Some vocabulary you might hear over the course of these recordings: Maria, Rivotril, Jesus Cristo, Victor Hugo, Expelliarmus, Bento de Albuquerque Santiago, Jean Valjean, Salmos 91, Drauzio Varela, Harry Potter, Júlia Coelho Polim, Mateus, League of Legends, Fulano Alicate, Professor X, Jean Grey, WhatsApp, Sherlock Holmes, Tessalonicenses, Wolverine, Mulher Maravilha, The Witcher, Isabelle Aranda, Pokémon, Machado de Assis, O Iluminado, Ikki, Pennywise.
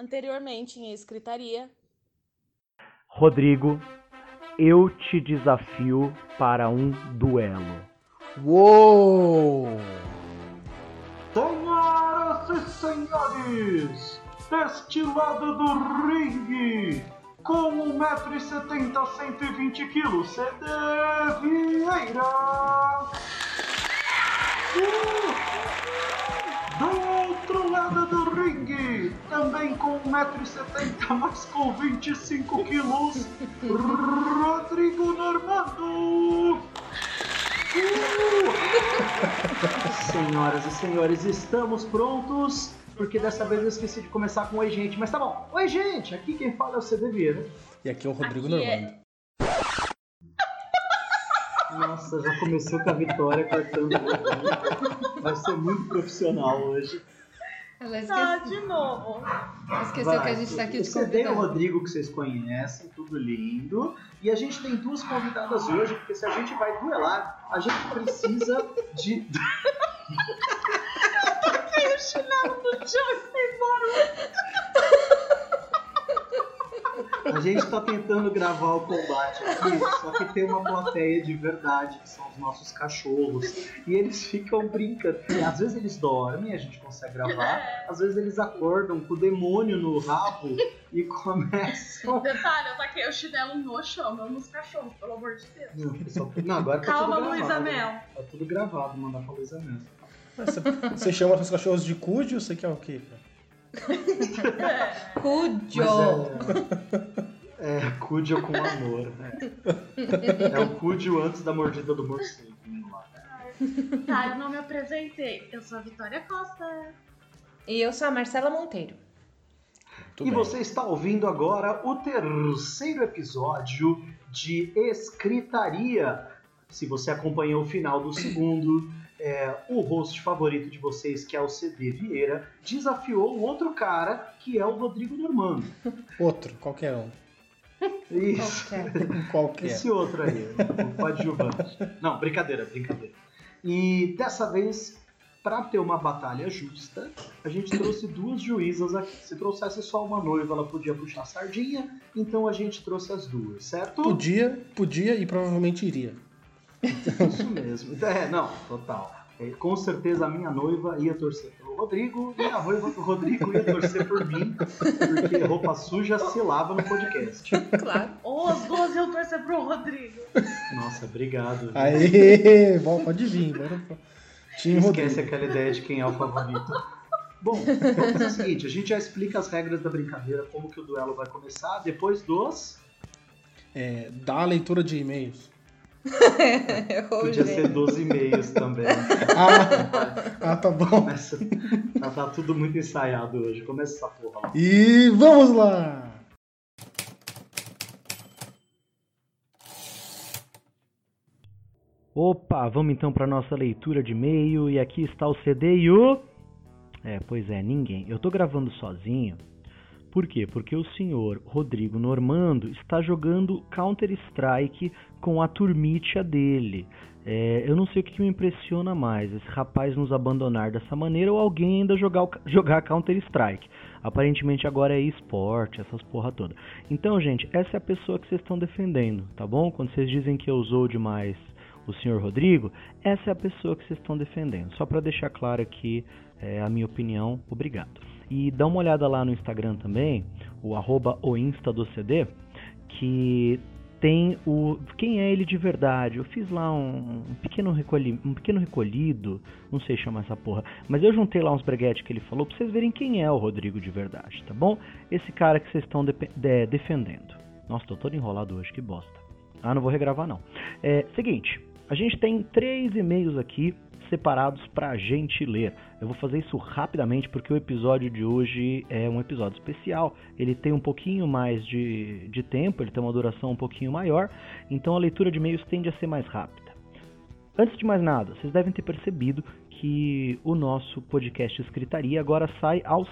Anteriormente em Escritaria. Rodrigo, eu te desafio para um duelo. Uou! Senhoras e senhores, deste lado do ringue, com 1,70m, 120kg, CD Vieira! Do outro lado do ringue, também com 1,70m, mas com 25kg, Rodrigo Normando! Senhoras e senhores, estamos prontos, porque dessa vez eu esqueci de começar com Oi Gente, mas tá bom. Oi Gente, aqui quem fala é o CD Vieira. E aqui é o Rodrigo Normando. Nossa, já começou com a Vitória cortando. Vai ser muito profissional hoje. Ela esqueceu. Ah, de novo. Esqueceu que a gente tá aqui de convidado. Eu o Rodrigo que vocês conhecem, tudo lindo. E a gente tem duas convidadas hoje, porque se a gente vai duelar, a gente precisa de... Eu toquei o chinelo do Joyce, fez barulho. A gente tá tentando gravar o combate aqui, só que tem uma plateia de verdade, que são os nossos cachorros. E eles ficam brincando. E às vezes eles dormem, a gente consegue gravar. Às vezes eles acordam com o demônio no rabo e começam... Detalhe, eu taquei o chinelo no chão, não nos cachorros, pelo amor de Deus. Não, pessoal, não, agora calma, tá tudo gravado. Luiz Amel. Tá tudo gravado, mandar pra Luiz Amel. Você chama os cachorros de cujo, você quer o quê? Cujo! É cujo com amor, né? É o cujo antes da mordida do morcego. Tá, eu não me apresentei. Eu sou a Vitória Costa. E eu sou a Marcela Monteiro. Muito e bem. Você está ouvindo agora o terceiro episódio de Escritaria. Se você acompanhou o final do segundo... o host favorito de vocês, que é o CD Vieira, desafiou um outro cara, que é o Rodrigo Normando. Outro, qualquer um. Isso. Qualquer. Esse outro aí, o coadjuvante. Não, brincadeira. E dessa vez, pra ter uma batalha justa, a gente trouxe duas juízas aqui. Se trouxesse só uma noiva, ela podia puxar a sardinha, então a gente trouxe as duas, certo? Podia e provavelmente iria. Isso mesmo. Não, total. Com certeza a minha noiva ia torcer pelo Rodrigo e a noiva do Rodrigo ia torcer por mim, porque roupa suja se lava no podcast. Claro. Ou as duas iam torcer pro Rodrigo. Nossa, obrigado. Aê, bom, pode vir. Esquece Rodrigo. Aquela ideia de quem é o favorito. Bom, vamos ao seguinte, a gente já explica as regras da brincadeira, como que o duelo vai começar, depois dos... da leitura de e-mails. Podia ser 12 e-mails também. Tá bom. Começa, tá tudo muito ensaiado hoje. Começa essa porra lá. E vamos lá! Opa, vamos então para nossa leitura de e-mail. E aqui está o CD e o... ninguém. Eu tô gravando sozinho. Por quê? Porque o senhor Rodrigo Normando está jogando Counter-Strike com a turmite dele. Eu não sei o que me impressiona mais, esse rapaz nos abandonar dessa maneira ou alguém ainda jogar Counter-Strike. Aparentemente agora é esporte, essas porra toda. Então, gente, essa é a pessoa que vocês estão defendendo, tá bom? Quando vocês dizem que eu usou demais o senhor Rodrigo, essa é a pessoa que vocês estão defendendo. Só para deixar claro aqui a minha opinião, obrigado. E dá uma olhada lá no Instagram também, o @oinstadocd, que tem o quem é ele de verdade. Eu fiz lá um pequeno recolhido, não sei chamar essa porra, mas eu juntei lá uns breguetes que ele falou pra vocês verem quem é o Rodrigo de verdade, tá bom? Esse cara que vocês estão defendendo. Nossa, tô todo enrolado hoje, que bosta. Ah, não vou regravar não. Seguinte, a gente tem 3 e-mails aqui, separados pra gente ler. Eu vou fazer isso rapidamente porque o episódio de hoje é um episódio especial. Ele tem um pouquinho mais de tempo, ele tem uma duração um pouquinho maior, então a leitura de e-mails tende a ser mais rápida. Antes de mais nada, vocês devem ter percebido que o nosso podcast Escritaria agora sai aos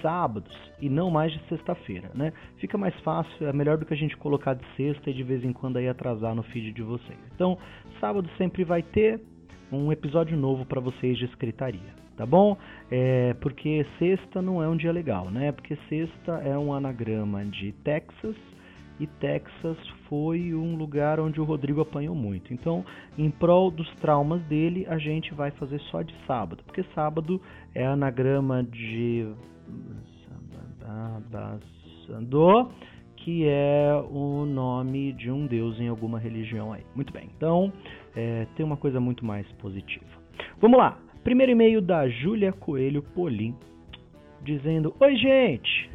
sábados e não mais de sexta-feira, né? Fica mais fácil, é melhor do que a gente colocar de sexta e de vez em quando aí atrasar no feed de vocês. Então, sábado sempre vai ter um episódio novo para vocês de Escritaria. tá bom? Porque sexta não é um dia legal, né? Porque sexta é um anagrama de Texas, e Texas foi um lugar onde o Rodrigo apanhou muito. Então, em prol dos traumas dele, a gente vai fazer só de sábado, porque sábado é anagrama de Sabadabasandô, que é o nome de um deus em alguma religião aí. Muito bem, então tem uma coisa muito mais positiva. Vamos lá, primeiro e-mail da Júlia Coelho Polim, dizendo: "Oi, gente!"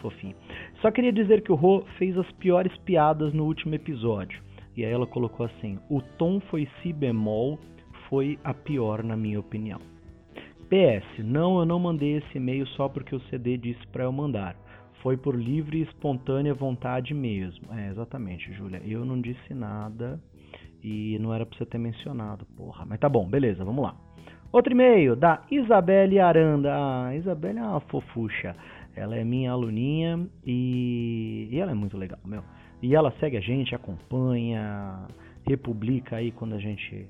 Fofinho. "Só queria dizer que o Rô fez as piores piadas no último episódio." E aí ela colocou assim: "O tom foi si bemol, foi a pior na minha opinião. PS, não, eu não mandei esse e-mail só porque o CD disse pra eu mandar. Foi por livre e espontânea vontade mesmo." Exatamente, Júlia. Eu não disse nada e não era pra você ter mencionado, porra. Mas tá bom, beleza, vamos lá. Outro e-mail da Isabelle Aranda. Ah, Isabelle é uma fofucha. Ela é minha aluninha e ela é muito legal, meu. E ela segue a gente, acompanha, republica aí quando a gente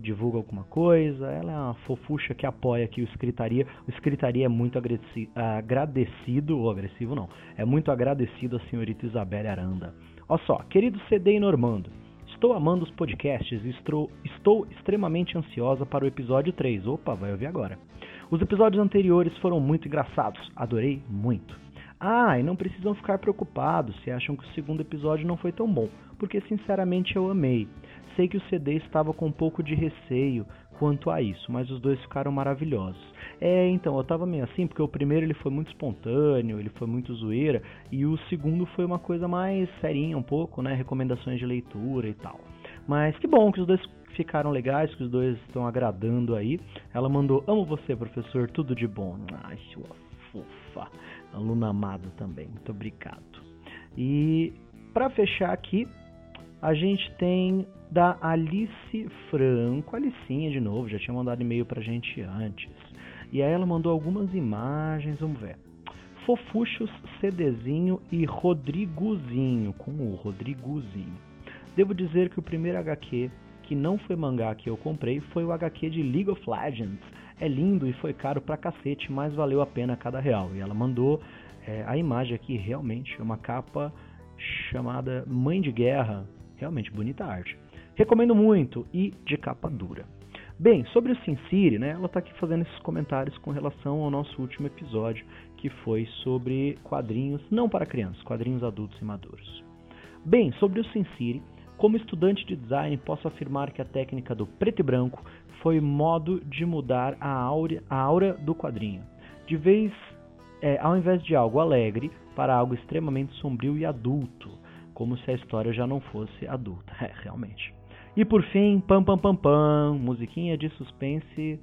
divulga alguma coisa. Ela é uma fofucha que apoia aqui o Escritaria. O Escritaria é muito agradecido, ou agressivo não, é muito agradecido à senhorita Isabelle Aranda. "Olha só, querido CD e Normando, estou amando os podcasts e estou extremamente ansiosa para o episódio 3. Opa, vai ouvir agora. Os episódios anteriores foram muito engraçados, adorei muito. Ah, e não precisam ficar preocupados se acham que o segundo episódio não foi tão bom, porque sinceramente eu amei. Sei que o CD estava com um pouco de receio quanto a isso, mas os dois ficaram maravilhosos." Então, eu estava meio assim, porque o primeiro ele foi muito espontâneo, ele foi muito zoeira, e o segundo foi uma coisa mais serinha um pouco, né, recomendações de leitura e tal. Mas que bom que os dois ficaram legais, que os dois estão agradando aí. Ela mandou: "Amo você, professor, tudo de bom." Ai, sua fofa. Aluno amado também, muito obrigado. E para fechar aqui, a gente tem da Alice Franco. Alicinha de novo, já tinha mandado e-mail pra gente antes. E aí ela mandou algumas imagens, vamos ver. "Fofuchos, CDzinho e Rodriguzinho", com o Rodriguzinho. "Devo dizer que o primeiro HQ que não foi mangá que eu comprei foi o HQ de League of Legends. É lindo e foi caro pra cacete, mas valeu a pena cada real." E ela mandou a imagem aqui, realmente, uma capa chamada Mãe de Guerra. Realmente bonita a arte. "Recomendo muito e de capa dura." Bem, sobre o Sin City, né, ela tá aqui fazendo esses comentários com relação ao nosso último episódio, que foi sobre quadrinhos, não para crianças, quadrinhos adultos e maduros. "Bem, sobre o Sin City, como estudante de design, posso afirmar que a técnica do preto e branco foi modo de mudar a aura do quadrinho. De vez, ao invés de algo alegre, para algo extremamente sombrio e adulto, como se a história já não fosse adulta." Realmente. "E por fim, pam pam pam pam, musiquinha de suspense.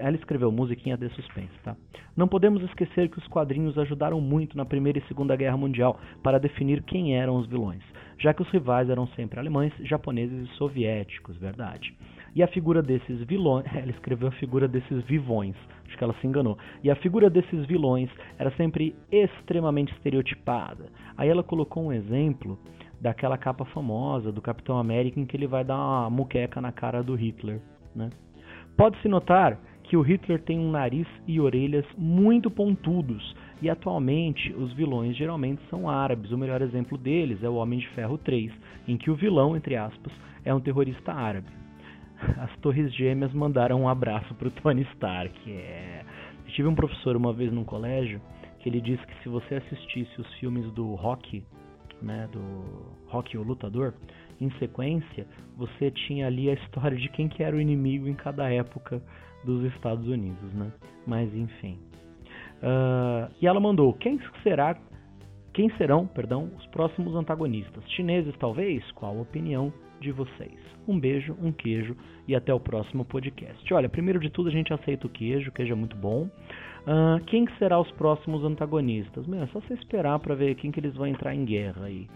Ela escreveu musiquinha de suspense, tá? "Não podemos esquecer que os quadrinhos ajudaram muito na Primeira e Segunda Guerra Mundial para definir quem eram os vilões, já que os rivais eram sempre alemães, japoneses e soviéticos", verdade. "E a figura desses vilões..." Ela escreveu a figura desses vivões, acho que ela se enganou. "E a figura desses vilões era sempre extremamente estereotipada." Aí ela colocou um exemplo daquela capa famosa do Capitão América em que ele vai dar uma muqueca na cara do Hitler, né? "Pode-se notar que o Hitler tem um nariz e orelhas muito pontudos, e atualmente os vilões geralmente são árabes. O melhor exemplo deles é o Homem de Ferro 3, em que o vilão, entre aspas, é um terrorista árabe. As Torres Gêmeas mandaram um abraço para o Tony Stark." Eu tive um professor uma vez num colégio que ele disse que se você assistisse os filmes do Rocky, né, do Rocky o Lutador, em sequência, você tinha ali a história de quem que era o inimigo em cada época dos Estados Unidos, né? Mas enfim. E ela mandou: Quem serão, os próximos antagonistas? Chineses, talvez? Qual a opinião de vocês? Um beijo, um queijo e até o próximo podcast." Olha, primeiro de tudo a gente aceita o queijo é muito bom. Quem que será os próximos antagonistas? É só você esperar para ver quem que eles vão entrar em guerra aí.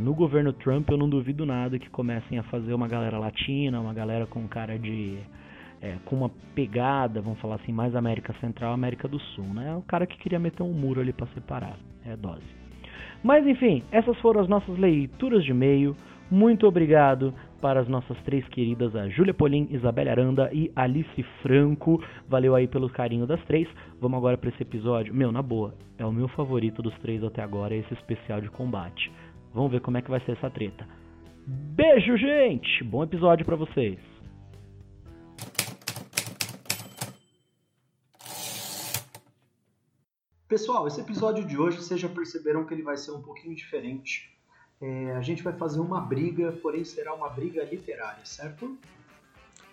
No governo Trump eu não duvido nada que comecem a fazer uma galera latina, uma galera com cara de... com uma pegada, vamos falar assim, mais América Central, América do Sul, né? O cara que queria meter um muro ali para separar, dose. Mas enfim, essas foram as nossas leituras de e-mail. Muito obrigado para as nossas três queridas, a Júlia Polim, Isabelle Aranda e Alice Franco. Valeu aí pelo carinho das três. Vamos agora para esse episódio. Meu, na boa, é o meu favorito dos três até agora, esse especial de combate. Vamos ver como é que vai ser essa treta. Beijo, gente! Bom episódio para vocês. Pessoal, esse episódio de hoje, vocês já perceberam que ele vai ser um pouquinho diferente. A gente vai fazer uma briga, porém será uma briga literária, certo?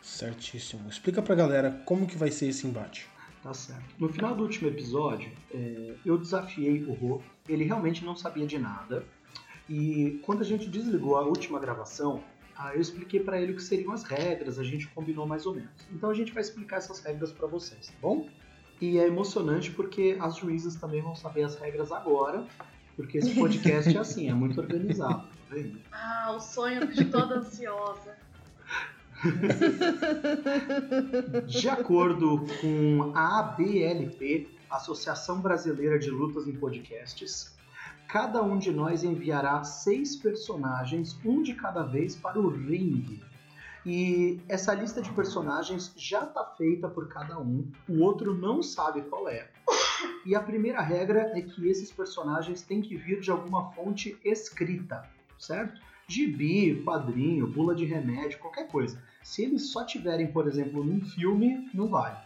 Certíssimo. Explica pra galera como que vai ser esse embate. Tá certo. No final do último episódio, eu desafiei o Rô. Ele realmente não sabia de nada. E quando a gente desligou a última gravação, eu expliquei pra ele o que seriam as regras, a gente combinou mais ou menos. Então a gente vai explicar essas regras pra vocês, tá bom? E é emocionante porque as juízas também vão saber as regras agora. Porque esse podcast é assim, é muito organizado. Tá vendo? Ah, o sonho de toda ansiosa. De acordo com a ABLP, Associação Brasileira de Lutas em Podcasts, cada um de nós enviará 6 personagens, um de cada vez, para o ringue. E essa lista de personagens já está feita por cada um, o outro não sabe qual é. E a primeira regra é que esses personagens têm que vir de alguma fonte escrita, certo? Gibi, quadrinho, bula de remédio, qualquer coisa. Se eles só tiverem, por exemplo, num filme, não vale.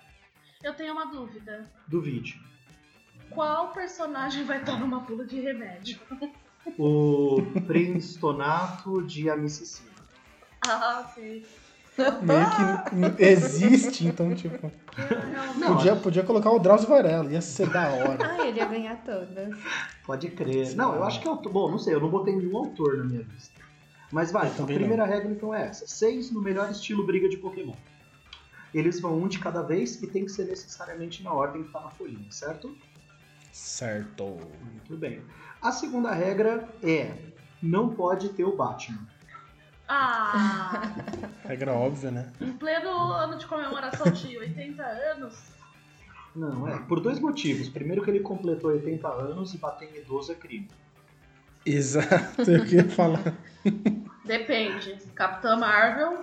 Eu tenho uma dúvida. Duvide. Qual personagem vai estar numa bula de remédio? O Princestonato de Amicicina. Ah, sim. Meio que existe, então, tipo... Não, podia colocar o Drauzio Varela, ia ser da hora. Ah, ele ia ganhar todas. Pode crer. Não, eu acho que... Bom, não sei, eu não botei nenhum autor na minha lista. Mas vai, então, a primeira regra então é essa. 6 no melhor estilo briga de Pokémon. Eles vão um de cada vez e tem que ser necessariamente na ordem que tá na folhinha, certo? Certo. Muito bem. A segunda regra é... Não pode ter o Batman. Ah! Regra óbvia, né? Em pleno ano de comemoração de 80 anos? Não, por 2 motivos. Primeiro que ele completou 80 anos e bater em idoso é crime. Exato, eu queria falar. Depende. Capitã Marvel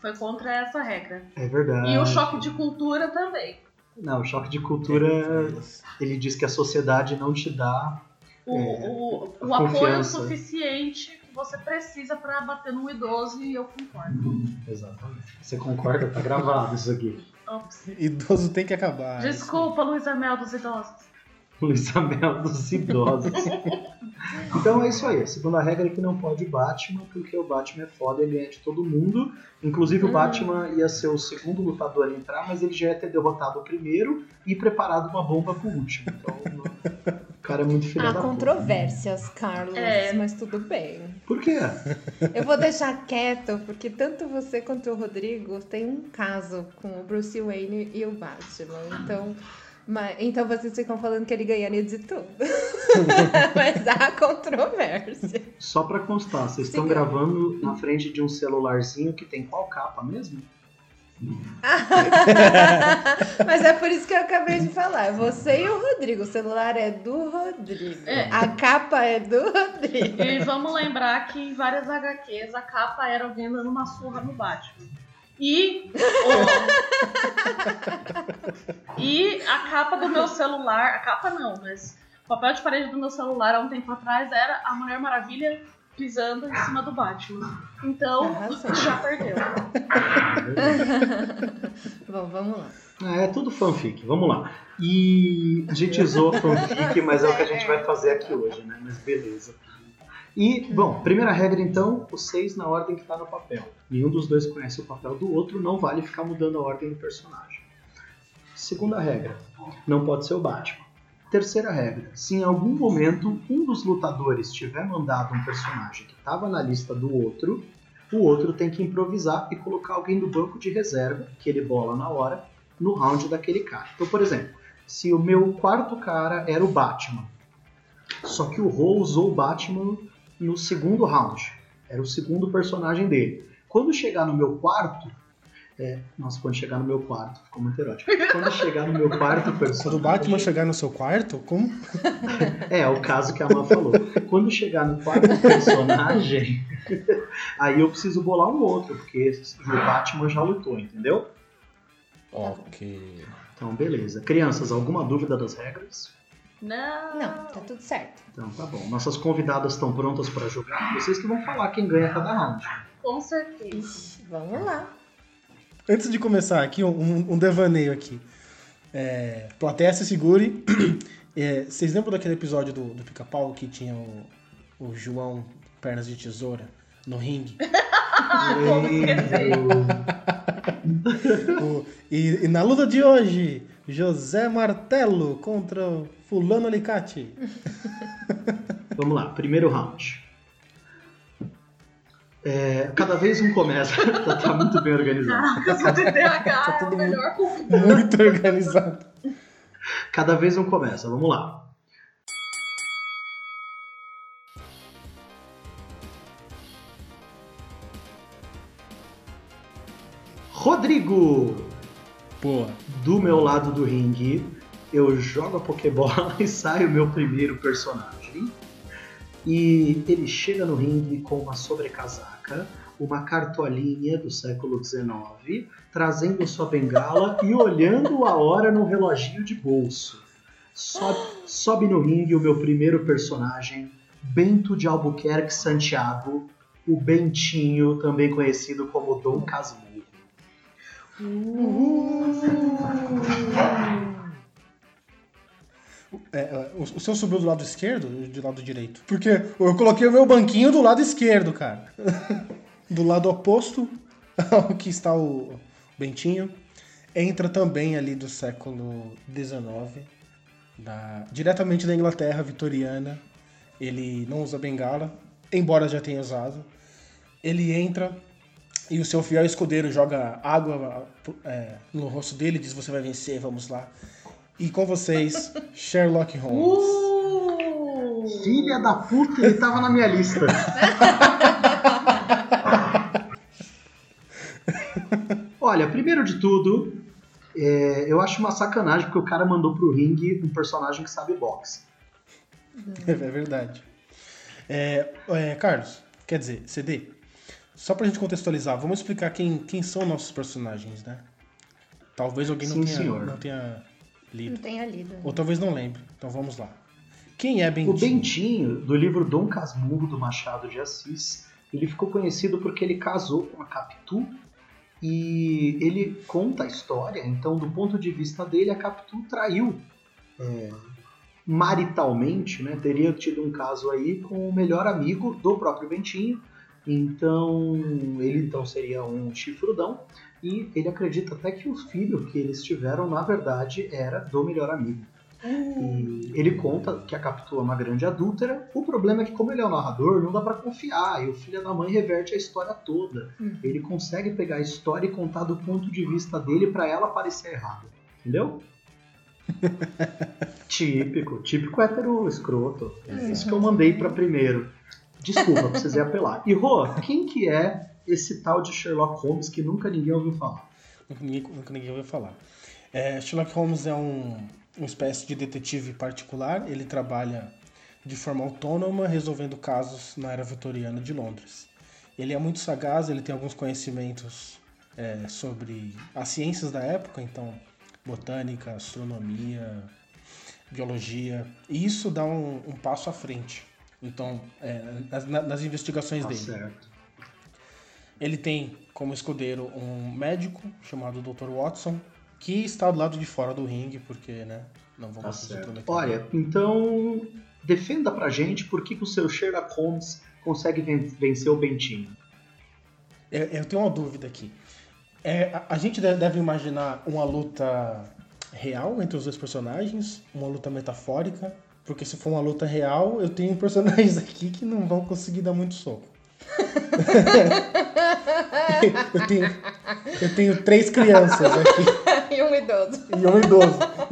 foi contra essa regra. É verdade. E o choque de cultura também. Não, o choque de cultura, ele diz que a sociedade não te dá o apoio suficiente que você precisa pra bater num idoso, e eu concordo. Exatamente. Você concorda? Tá gravado isso aqui. Ops. Idoso tem que acabar. Desculpa, isso. Luiz Amel dos idosos. Luiz Amel dos idosos. Então é isso aí. A segunda regra é que não pode Batman, porque o Batman é foda, ele é de todo mundo. Inclusive o Batman ia ser o segundo lutador a entrar, mas ele já ia ter derrotado o primeiro e preparado uma bomba pro último. Então... Cara, é muito filho da controvérsias, puta, né? Carlos, mas tudo bem. Por quê? Eu vou deixar quieto, porque tanto você quanto o Rodrigo tem um caso com o Bruce Wayne e o Batman. Então vocês ficam falando que ele ganharia de tudo. Mas há controvérsia. Só pra constar, vocês estão gravando na frente de um celularzinho que tem qual capa mesmo? Mas é por isso que eu acabei de falar. Você e o Rodrigo, o celular é do Rodrigo, a capa é do Rodrigo. E vamos lembrar que em várias HQs a capa era alguém dando uma surra no Batman. E a capa do meu celular, a capa não, mas o papel de parede do meu celular há um tempo atrás era a Mulher Maravilha pisando em cima do Batman. Então, já perdeu. Bom, vamos lá. É tudo fanfic, vamos lá. E a gente usou fanfic, mas é o que a gente vai fazer aqui hoje, né? Mas beleza. E, bom, primeira regra então, os 6 na ordem que tá no papel. Nenhum dos dois conhece o papel do outro, não vale ficar mudando a ordem do personagem. Segunda regra, não pode ser o Batman. Terceira regra, se em algum momento um dos lutadores tiver mandado um personagem que estava na lista do outro, o outro tem que improvisar e colocar alguém do banco de reserva, que ele bola na hora, no round daquele cara. Então, por exemplo, se o meu quarto cara era o Batman, só que o Rô usou o Batman no segundo round, era o segundo personagem dele. Quando chegar no meu quarto... Nossa, quando chegar no meu quarto, ficou muito erótico. Quando chegar no meu quarto... Quando o Batman chegar no seu quarto? Como? É o caso que a Má falou. Quando chegar no quarto personagem, Aí eu preciso bolar um outro, porque o Batman já lutou, entendeu? Ok. Então, beleza. Crianças, alguma dúvida das regras? Não. Não, tá tudo certo. Então, tá bom. Nossas convidadas estão prontas pra jogar. Vocês que vão falar quem ganha cada round. Com certeza. Vamos lá. Antes de começar aqui, um devaneio aqui. Plateia, se segure. Vocês lembram daquele episódio do Pica-Pau que tinha o João Pernas de Tesoura no ringue? E na luta de hoje, José Martelo contra Fulano Alicate. Vamos lá, primeiro round. Cada vez um começa. Tá muito bem organizado. Tá tudo melhor muito organizado. Cada vez um começa, vamos lá. Rodrigo! Pô. Do meu lado do ringue, eu jogo a Pokébola e sai o meu primeiro personagem. E ele chega no ringue com uma sobrecasaca, uma cartolinha do século XIX, trazendo sua bengala e olhando a hora no reloginho de bolso. Sobe no ringue o meu primeiro personagem, Bento de Albuquerque Santiago, o Bentinho, também conhecido como Dom Casmurro. O seu subiu do lado esquerdo ou do lado direito? Porque eu coloquei o meu banquinho do lado esquerdo, cara. Do lado oposto ao que está o Bentinho. Entra também ali do século XIX, diretamente da Inglaterra vitoriana. Ele não usa bengala, embora já tenha usado. Ele entra e o seu fiel escudeiro joga água no rosto dele e diz: "Você vai vencer, vamos lá." E com vocês, Sherlock Holmes. Filha da puta, ele tava na minha lista. Olha, primeiro de tudo, eu acho uma sacanagem porque o cara mandou pro ringue um personagem que sabe boxe. É verdade. Carlos, quer dizer, CD... Só pra gente contextualizar, vamos explicar quem são nossos personagens, né? Talvez alguém não tenha lido. Não tenha lido. Ou talvez não lembre. Então vamos lá. Quem é Bentinho? O Bentinho, do livro Dom Casmurro, do Machado de Assis, ele ficou conhecido porque ele casou com a Capitu e ele conta a história. Então, do ponto de vista dele, a Capitu traiu maritalmente, né? Teria tido um caso aí com o melhor amigo do próprio Bentinho. Então, ele seria um chifrudão e ele acredita até que o filho que eles tiveram, na verdade, era do melhor amigo. E ele conta que a Capitu é uma grande adúltera. O problema é que, como ele é um narrador, não dá pra confiar. E o filho da mãe reverte a história toda. Ele consegue pegar a história e contar do ponto de vista dele pra ela parecer errada. Entendeu? Típico hétero escroto. Isso que eu mandei pra primeiro. Desculpa, precisei apelar. E Rô, quem que é esse tal de Sherlock Holmes que nunca ninguém ouviu falar? Nunca ninguém ouviu falar. Sherlock Holmes é uma espécie de detetive particular. Ele trabalha de forma autônoma, resolvendo casos na era vitoriana de Londres. Ele é muito sagaz, ele tem alguns conhecimentos sobre as ciências da época, então botânica, astronomia, biologia. E isso dá um passo à frente. Então, nas investigações dele. Certo. Ele tem como escudeiro um médico chamado Dr. Watson, que está do lado de fora do ringue, porque, né, não vamos... Olha, então, defenda pra gente por que o seu Sherlock Holmes consegue vencer o Bentinho. Eu tenho uma dúvida aqui. A gente deve imaginar uma luta real entre os dois personagens, uma luta metafórica. Porque se for uma luta real, eu tenho personagens aqui que não vão conseguir dar muito soco. eu tenho 3 crianças aqui. E um idoso.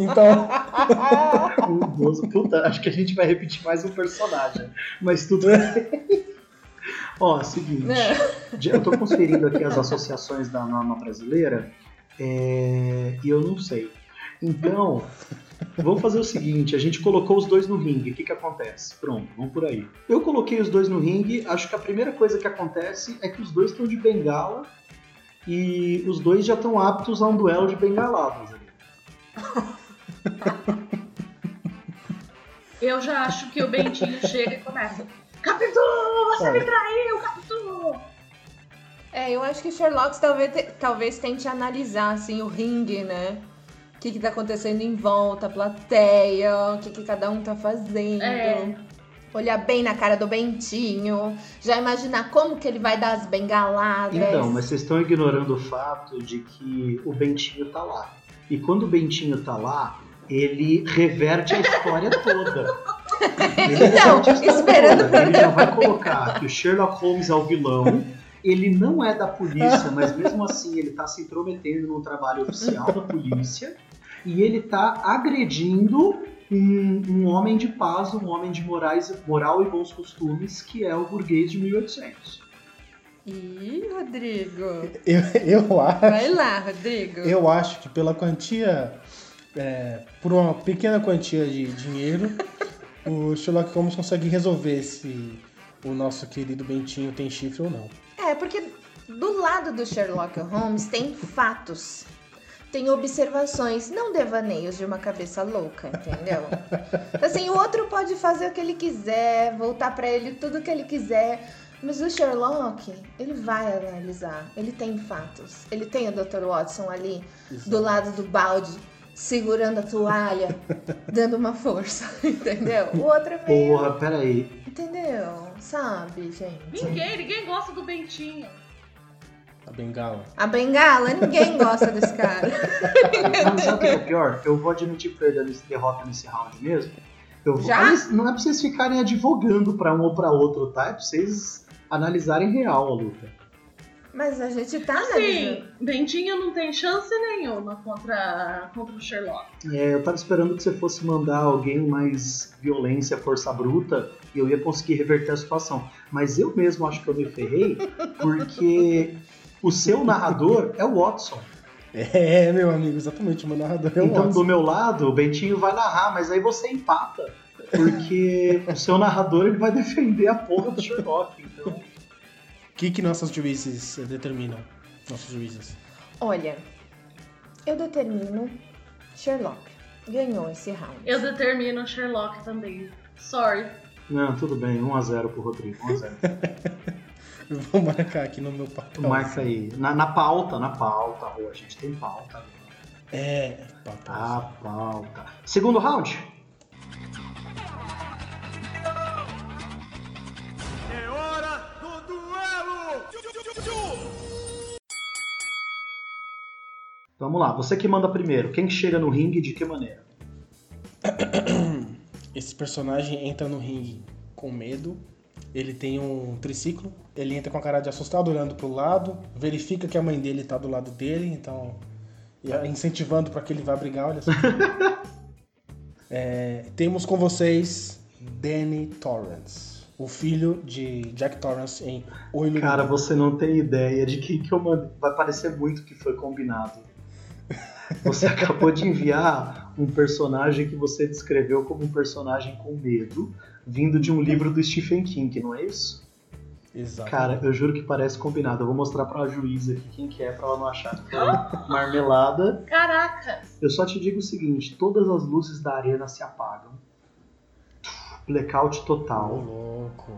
Então... um idoso. Puta, acho que a gente vai repetir mais um personagem. Mas tudo bem. Ó, seguinte. Eu tô conferindo aqui as associações da norma brasileira e eu não sei. Então... Vamos fazer o seguinte, a gente colocou os dois no ringue, o que que acontece? Pronto, vamos por aí. Eu coloquei os dois no ringue, acho que a primeira coisa que acontece é que os dois estão de bengala e os dois já estão aptos a um duelo de bengaladas. Eu já acho que o Bentinho chega e começa: Capitu, você me traiu, Capitu! É, eu acho que Sherlock talvez tente analisar, assim, o ringue, né? O que que tá acontecendo em volta, a plateia, o que que cada um tá fazendo. É. Olhar bem na cara do Bentinho, já imaginar como que ele vai dar as bengaladas. Então, mas vocês estão ignorando o fato de que o Bentinho tá lá. E quando o Bentinho tá lá, ele reverte a história toda. Então, esperando por ele já vai colocar que o Sherlock Holmes é o vilão, ele não é da polícia, mas mesmo assim ele tá se intrometendo no trabalho oficial da polícia e ele tá agredindo um homem de paz, um homem de moral e bons costumes, que é o burguês de 1800. Ih, Rodrigo! Eu acho... Vai lá, Rodrigo! Eu acho que pela quantia... por uma pequena quantia de dinheiro... O Sherlock Holmes consegue resolver se o nosso querido Bentinho tem chifre ou não. É, porque do lado do Sherlock Holmes tem fatos, tem observações, não devaneios de uma cabeça louca, entendeu? Assim, o outro pode fazer o que ele quiser, voltar pra ele tudo o que ele quiser, mas o Sherlock, ele vai analisar, ele tem fatos. Ele tem o Dr. Watson ali, isso, do lado do balde, segurando a toalha, dando uma força, entendeu? O outro é meio... Porra, peraí. Entendeu? Sabe, gente? Ninguém gosta do Bentinho. A bengala. A bengala, ninguém gosta desse cara. Mas sabe o que é pior? Eu vou admitir perda nesse derrota nesse round mesmo. Já? Não é pra vocês ficarem advogando pra um ou pra outro, tá? É pra vocês analisarem real a luta. Mas a gente tá na... Sim, Bentinho não tem chance nenhuma contra o Sherlock. É, eu tava esperando que você fosse mandar alguém mais violência, força bruta, e eu ia conseguir reverter a situação. Mas eu mesmo acho que eu me ferrei, porque o seu narrador é o Watson. É, meu amigo, exatamente, o meu narrador é o Watson. Então, do meu lado, o Bentinho vai narrar, mas aí você empata, porque o seu narrador ele vai defender a porra do Sherlock, então... O que nossos juízes determinam? Nossos juízes. Olha, eu determino Sherlock. Ganhou esse round. Eu determino Sherlock também. Sorry. Não, tudo bem. 1-0 pro Rodrigo. 1-0. Vou marcar aqui no meu papel. Marca aí. Na pauta. A gente tem pauta. É, pauta. A pauta. Segundo round. Vamos lá, você que manda primeiro. Quem chega no ringue e de que maneira? Esse personagem entra no ringue com medo. Ele tem um triciclo. Ele entra com a cara de assustado, olhando pro lado. Verifica que a mãe dele tá do lado dele, então... incentivando para que ele vá brigar, olha só. Temos com vocês Danny Torrance, o filho de Jack Torrance em O Iluminado. Cara, você não tem ideia de quem que eu mandei. Vai parecer muito que foi combinado. Você acabou de enviar um personagem que você descreveu como um personagem com medo, vindo de um livro do Stephen King, não é isso? Exato. Cara, eu juro que parece combinado. Eu vou mostrar pra juíza aqui quem que é pra ela não achar que é marmelada. Caraca! Eu só te digo o seguinte, todas as luzes da arena se apagam. Blackout total. Oh, louco.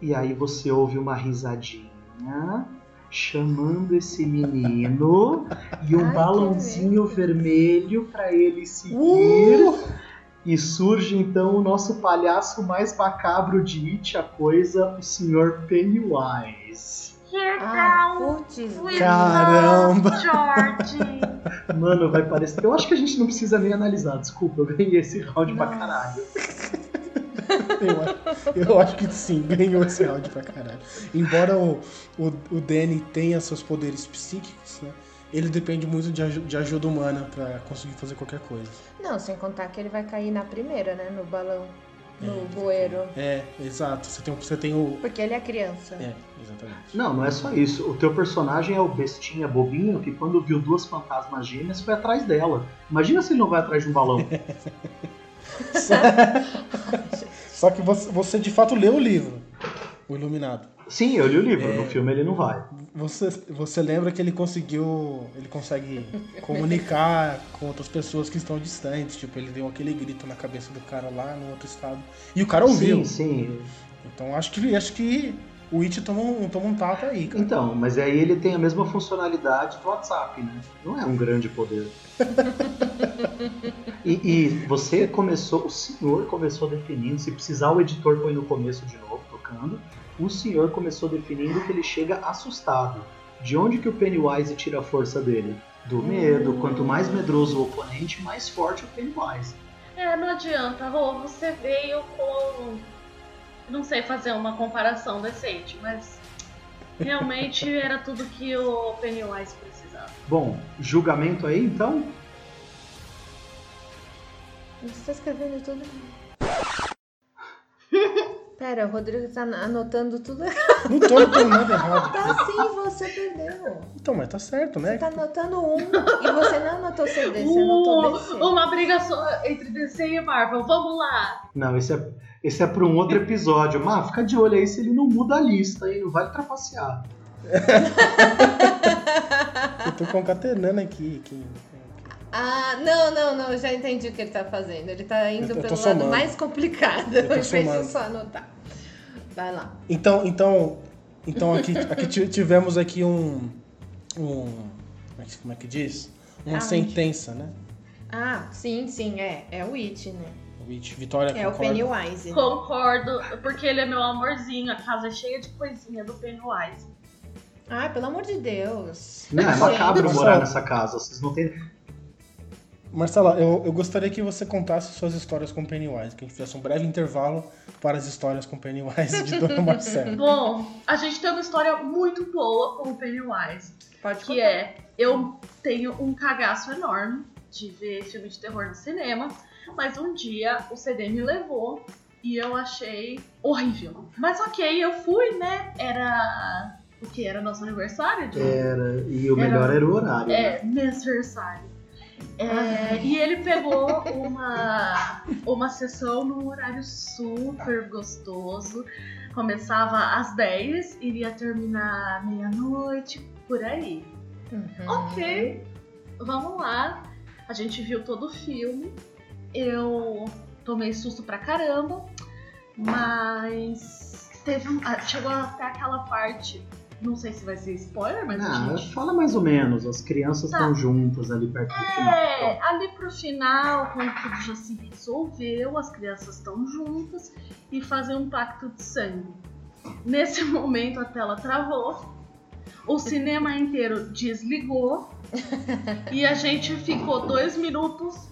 E aí você ouve uma risadinha chamando esse menino e um balãozinho vermelho pra ele seguir. E surge então o nosso palhaço mais macabro de It, a coisa, o Sr. Pennywise. Que tal? Caramba! George. Mano, vai parecer... Eu acho que a gente não precisa nem analisar, desculpa, eu ganhei esse round pra caralho. Eu acho que sim, ganhou esse round pra caralho. Embora o Danny tenha seus poderes psíquicos, né, ele depende muito de ajuda humana pra conseguir fazer qualquer coisa. Não, sem contar que ele vai cair na primeira, né, no balão. no bueiro. É, exato. Você tem o... Porque ele é criança. É, exatamente. Não é só isso. O teu personagem é o bestinha bobinho que quando viu duas fantasmas gêmeas foi atrás dela. Imagina se ele não vai atrás de um balão. Só que você de fato leu o livro, O Iluminado. Sim, eu li o livro, no filme ele não vai. Você lembra que ele consegue comunicar com outras pessoas que estão distantes, tipo, ele deu aquele grito na cabeça do cara lá no outro estado, e o cara ouviu. Sim. Então acho que o It toma um tapa aí, cara. Então, mas aí ele tem a mesma funcionalidade do WhatsApp, né? Não é um grande poder. E você começou, o senhor começou definindo, se precisar o editor põe no começo de novo, tocando. O senhor começou definindo que ele chega assustado. De onde que o Pennywise tira a força dele? Do medo. Quanto mais medroso o oponente, mais forte o Pennywise. É, não adianta, Rô. Você veio com... Não sei fazer uma comparação decente, mas realmente era tudo que o Pennywise precisava. Bom, julgamento aí, então? Você tá escrevendo tudo... Pera, o Rodrigo tá anotando tudo errado. Não tô anotando nada errado. Tá sim, você perdeu. Então, mas tá certo, né? Você tá anotando e você não anotou CD, você anotou DC. Uma briga só entre DC e Marvel, vamos lá. Não, esse é pra um outro episódio. Mas fica de olho aí se ele não muda a lista, aí não vai trapacear. Eu tô concatenando aqui. Ah, não, eu já entendi o que ele tá fazendo. Ele tá indo pelo lado somando. Mais complicado. Eu preciso só anotar. Vai lá. Então aqui tivemos aqui um... Como é que diz? Uma sentença, né? Ah, sim, é. É o It, né? O It, Vitória Costa. É o Pennywise. Né? Concordo, porque ele é meu amorzinho. A casa é cheia de coisinha do Pennywise. Ah, pelo amor de Deus. Não, é macabro morar nessa casa. Vocês não têm... Marcela, eu gostaria que você contasse suas histórias com Pennywise, que a gente fizesse um breve intervalo para as histórias com Pennywise de Dona Marcela. Bom, a gente tem uma história muito boa com o Pennywise. Pode contar. Que é, eu tenho um cagaço enorme de ver filme de terror no cinema, mas um dia o CD me levou e eu achei horrível. Mas ok, eu fui, né? Era... O que? Era nosso aniversário? Era, e o melhor era o horário. É, né? Aniversário. É, e ele pegou uma sessão num horário super gostoso. Começava às 10, iria terminar meia-noite, por aí. Uhum. Ok, vamos lá. A gente viu todo o filme. Eu tomei susto pra caramba. Mas chegou até aquela parte... Não sei se vai ser spoiler, mas a gente... Fala mais ou menos, as crianças estão juntas ali perto do final. É, ali pro final, quando tudo já se resolveu, as crianças estão juntas e fazem um pacto de sangue. Nesse momento a tela travou, o cinema inteiro desligou e a gente ficou 2 minutos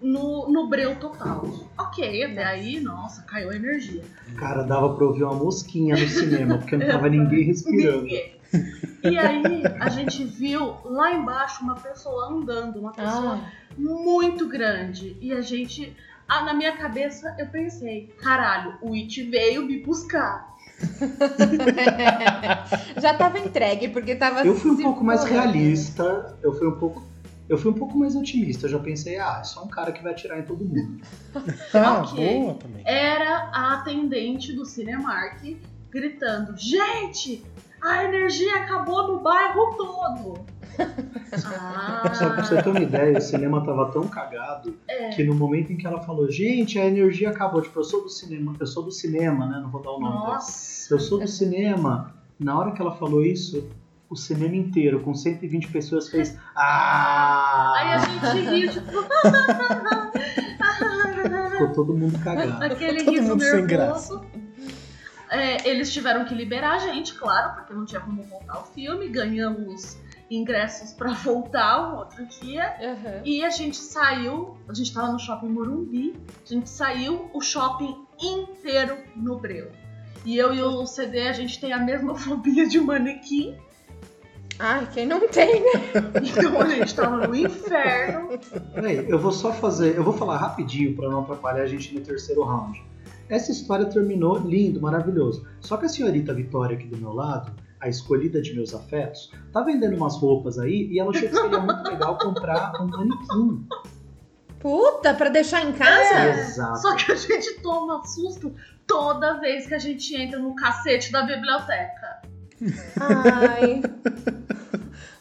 no breu total. Ok, até aí, nossa, caiu a energia. Cara, dava pra ouvir uma mosquinha no cinema, porque não tava ninguém respirando. E aí, a gente viu lá embaixo uma pessoa andando, uma pessoa muito grande. E a gente, na minha cabeça, eu pensei, caralho, o It veio me buscar. Já tava entregue, porque tava... Eu fui um pouco mais realista, Eu fui um pouco mais otimista, eu já pensei, é só um cara que vai atirar em todo mundo. Okay. Boa também. Era a atendente do Cinemark gritando, gente, a energia acabou no bairro todo. Só pra você ter uma ideia, o cinema tava tão cagado que no momento em que ela falou, gente, a energia acabou, tipo, eu sou do cinema, né, não vou dar o nome. Nossa. Dela. Eu sou do cinema. Na hora que ela falou isso... O cinema inteiro, com 120 pessoas, fez... Aí a gente riu, tipo... Ficou todo mundo cagado. Aquele riso nervoso. É, eles tiveram que liberar a gente, claro, porque não tinha como voltar o filme. Ganhamos ingressos pra voltar um outro dia. Uhum. E a gente saiu... A gente tava no shopping Morumbi. A gente saiu o shopping inteiro no breu. E eu e o CD, a gente tem a mesma fobia de manequim. Ai, quem não tem, né? Então a gente tá no inferno. Peraí, eu vou falar rapidinho pra não atrapalhar a gente no terceiro round. Essa história terminou lindo, maravilhoso. Só que a senhorita Vitória aqui do meu lado, a escolhida de meus afetos, tá vendendo umas roupas aí e ela achou que seria muito legal comprar um manequim. Puta, pra deixar em casa? É, exato. Só que a gente toma susto toda vez que a gente entra no cacete da biblioteca. Ai...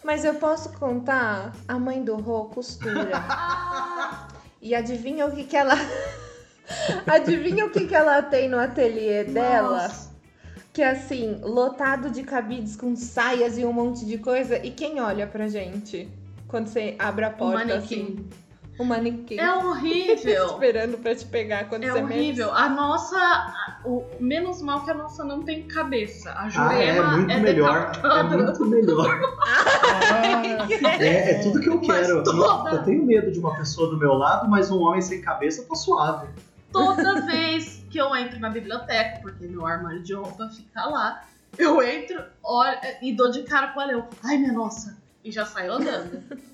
Mas eu posso contar? A mãe do Rô costura. E adivinha o que que ela... Adivinha o que que ela tem no ateliê dela? Nossa. Que é assim, lotado de cabides com saias e um monte de coisa. E quem olha pra gente? Quando você abre a porta, assim... O manequim. É horrível. Esperando pra te pegar quando você mexe. É horrível. A nossa... menos mal que a nossa não tem cabeça. A Jurema é muito melhor. Decapitada. É muito melhor. É tudo que eu quero. Eu tenho medo de uma pessoa do meu lado, mas um homem sem cabeça tá suave. Toda vez que eu entro na biblioteca, porque meu armário de roupa fica lá, eu entro e dou de cara com a Leo. Ai, minha nossa. E já saio andando.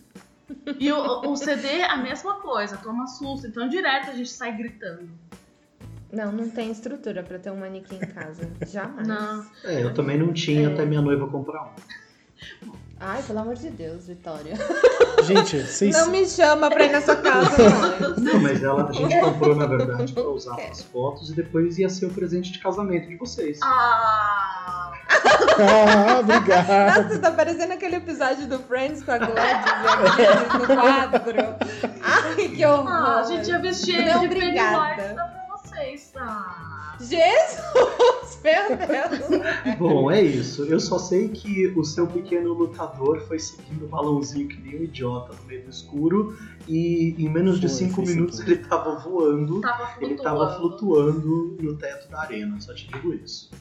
E o CD, a mesma coisa, toma susto, então direto a gente sai gritando. Não, não tem estrutura pra ter um manequim em casa, jamais. Não. É, eu também não tinha até minha noiva comprar um. Ai, pelo amor de Deus, Vitória. Gente, vocês... Não me chama pra ir na sua casa. Não, mas ela, a gente comprou, na verdade, pra usar as fotos e depois ia ser o presente de casamento de vocês. Ah, obrigado. Nossa, tá parecendo aquele episódio do Friends com a Gladys e a Gladys no quadro. Ai, que horror. Ah, a gente ia vestir ele de Pennywise pra vocês. Ah. Jesus, meu Deus. Bom, é isso. Eu só sei que o seu pequeno lutador foi seguindo o balãozinho que nem um idiota no meio do escuro e em menos de 5 minutos ele tava voando. Ele tava flutuando no teto da arena, só te digo isso.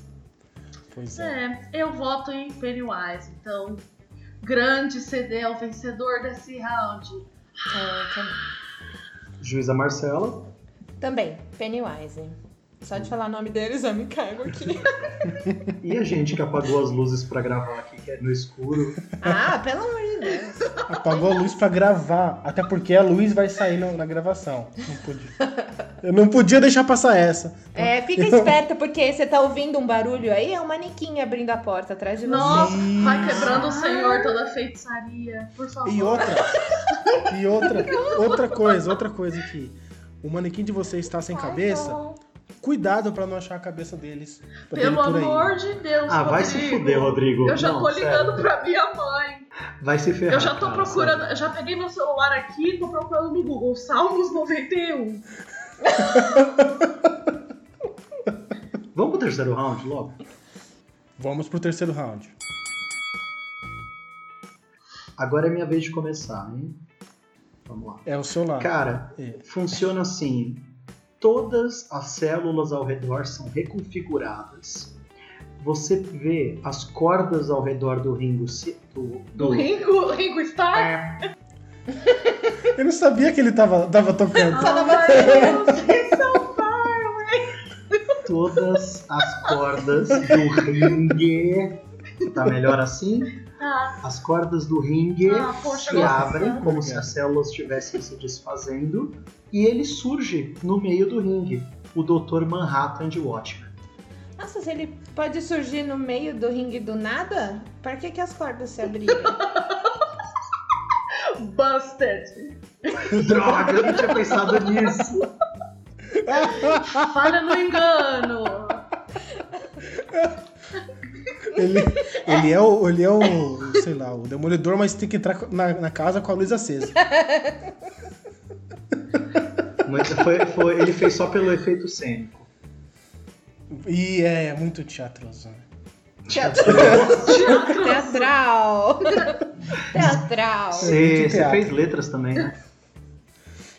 Pois é. Eu voto em Pennywise, então grande CD é o vencedor desse round. Juíza Marcela. Também, Pennywise. Só de falar o nome deles eu me cago aqui. E a gente que apagou as luzes pra gravar aqui, que é no escuro. Ah, pelo amor de Deus. Apagou a luz pra gravar, até porque a luz vai sair na gravação. Não podia. Eu não podia deixar passar essa. É, fica esperta, porque você tá ouvindo um barulho aí, é um manequim abrindo a porta atrás de você. Nossa, vai quebrando o senhor toda a feitiçaria, por favor. E outra coisa aqui. O manequim de vocês está sem cabeça, cuidado pra não achar a cabeça deles. Pelo amor de Deus, Rodrigo. Vai se fuder, Rodrigo. Eu já tô ligando pra minha mãe. Vai se ferrar. Eu já tô procurando, eu já peguei meu celular aqui, tô procurando no Google, Salmos 91. Vamos pro terceiro round logo? Vamos pro terceiro round. Agora é minha vez de começar, hein? Vamos lá. É o seu lado. Cara, funciona assim. Todas as células ao redor são reconfiguradas. Você vê as cordas ao redor do Ringo... Do Ringo? Ringo Starr? É. Eu não sabia que ele tava tocando. Todas as cordas do ringue. Tá melhor assim? As cordas do ringue se abrem como se as células estivessem se desfazendo. E ele surge no meio do ringue. O Dr. Manhattan de Watchmen. Nossa, se ele pode surgir no meio do ringue do nada, pra que as cordas se abriram? Busted! Droga, eu não tinha pensado nisso. Para no engano. Ele é o, sei lá, o demolidor, mas tem que entrar na casa com a luz acesa. Mas ele fez só pelo efeito cênico. E é muito teatroso, né? Teatral. Você fez letras também, né?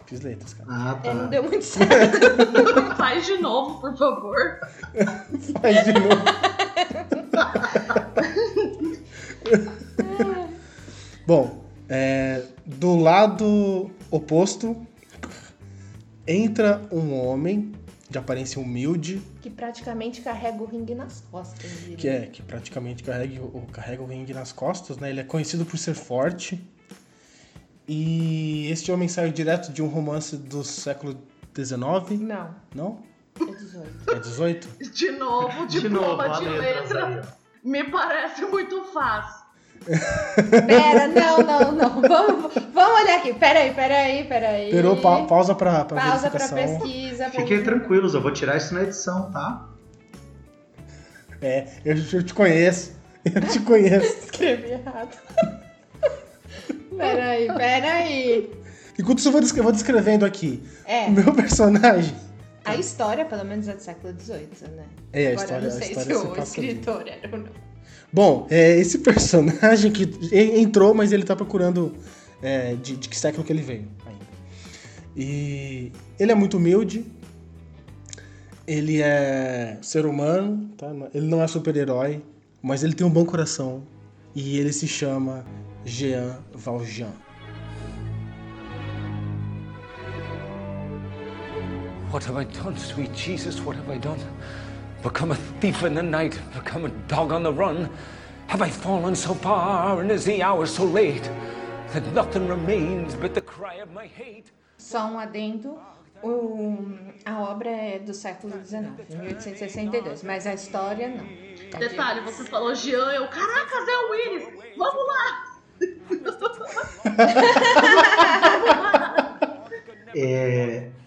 Fiz letras, cara. Ah, tá. Não deu muito certo. Faz de novo, por favor. Faz de novo. Bom, do lado oposto entra um homem de aparência humilde. Que praticamente carrega o ringue nas costas. Diria. Que praticamente carrega o ringue nas costas, né? Ele é conhecido por ser forte. E este homem saiu direto de um romance do século XIX? Não. Não? É do 18. É 18? De novo, diploma de letra. Me parece muito fácil. Pera, não. Vamos olhar aqui. Peraí. Perou, pausa pra pausa verificação. Pausa pra pesquisa. Fiquem tranquilos, eu vou tirar isso na edição, tá? É, eu te conheço. Escrevi errado. Peraí. Enquanto isso, eu vou descrevendo aqui. É. O meu personagem. A história, pelo menos, é do século XVIII, né? É, agora, a história. Eu não sei se o escritor era ou não. Bom, esse personagem que entrou, mas ele tá procurando de que século que ele veio ainda. E ele é muito humilde, ele é ser humano, tá? Ele não é super-herói, mas ele tem um bom coração e ele se chama Jean Valjean. What have I done, sweet Jesus? What have I done? Become a thief in the night, become a dog on the run. Have I fallen so far, and is the hour so late that nothing remains but the cry of my hate? Só um adendo, a obra é do século XIX, 1862, mas a história não. Detalhe, você falou Jean, eu, caracas, é o Willis, vamos lá!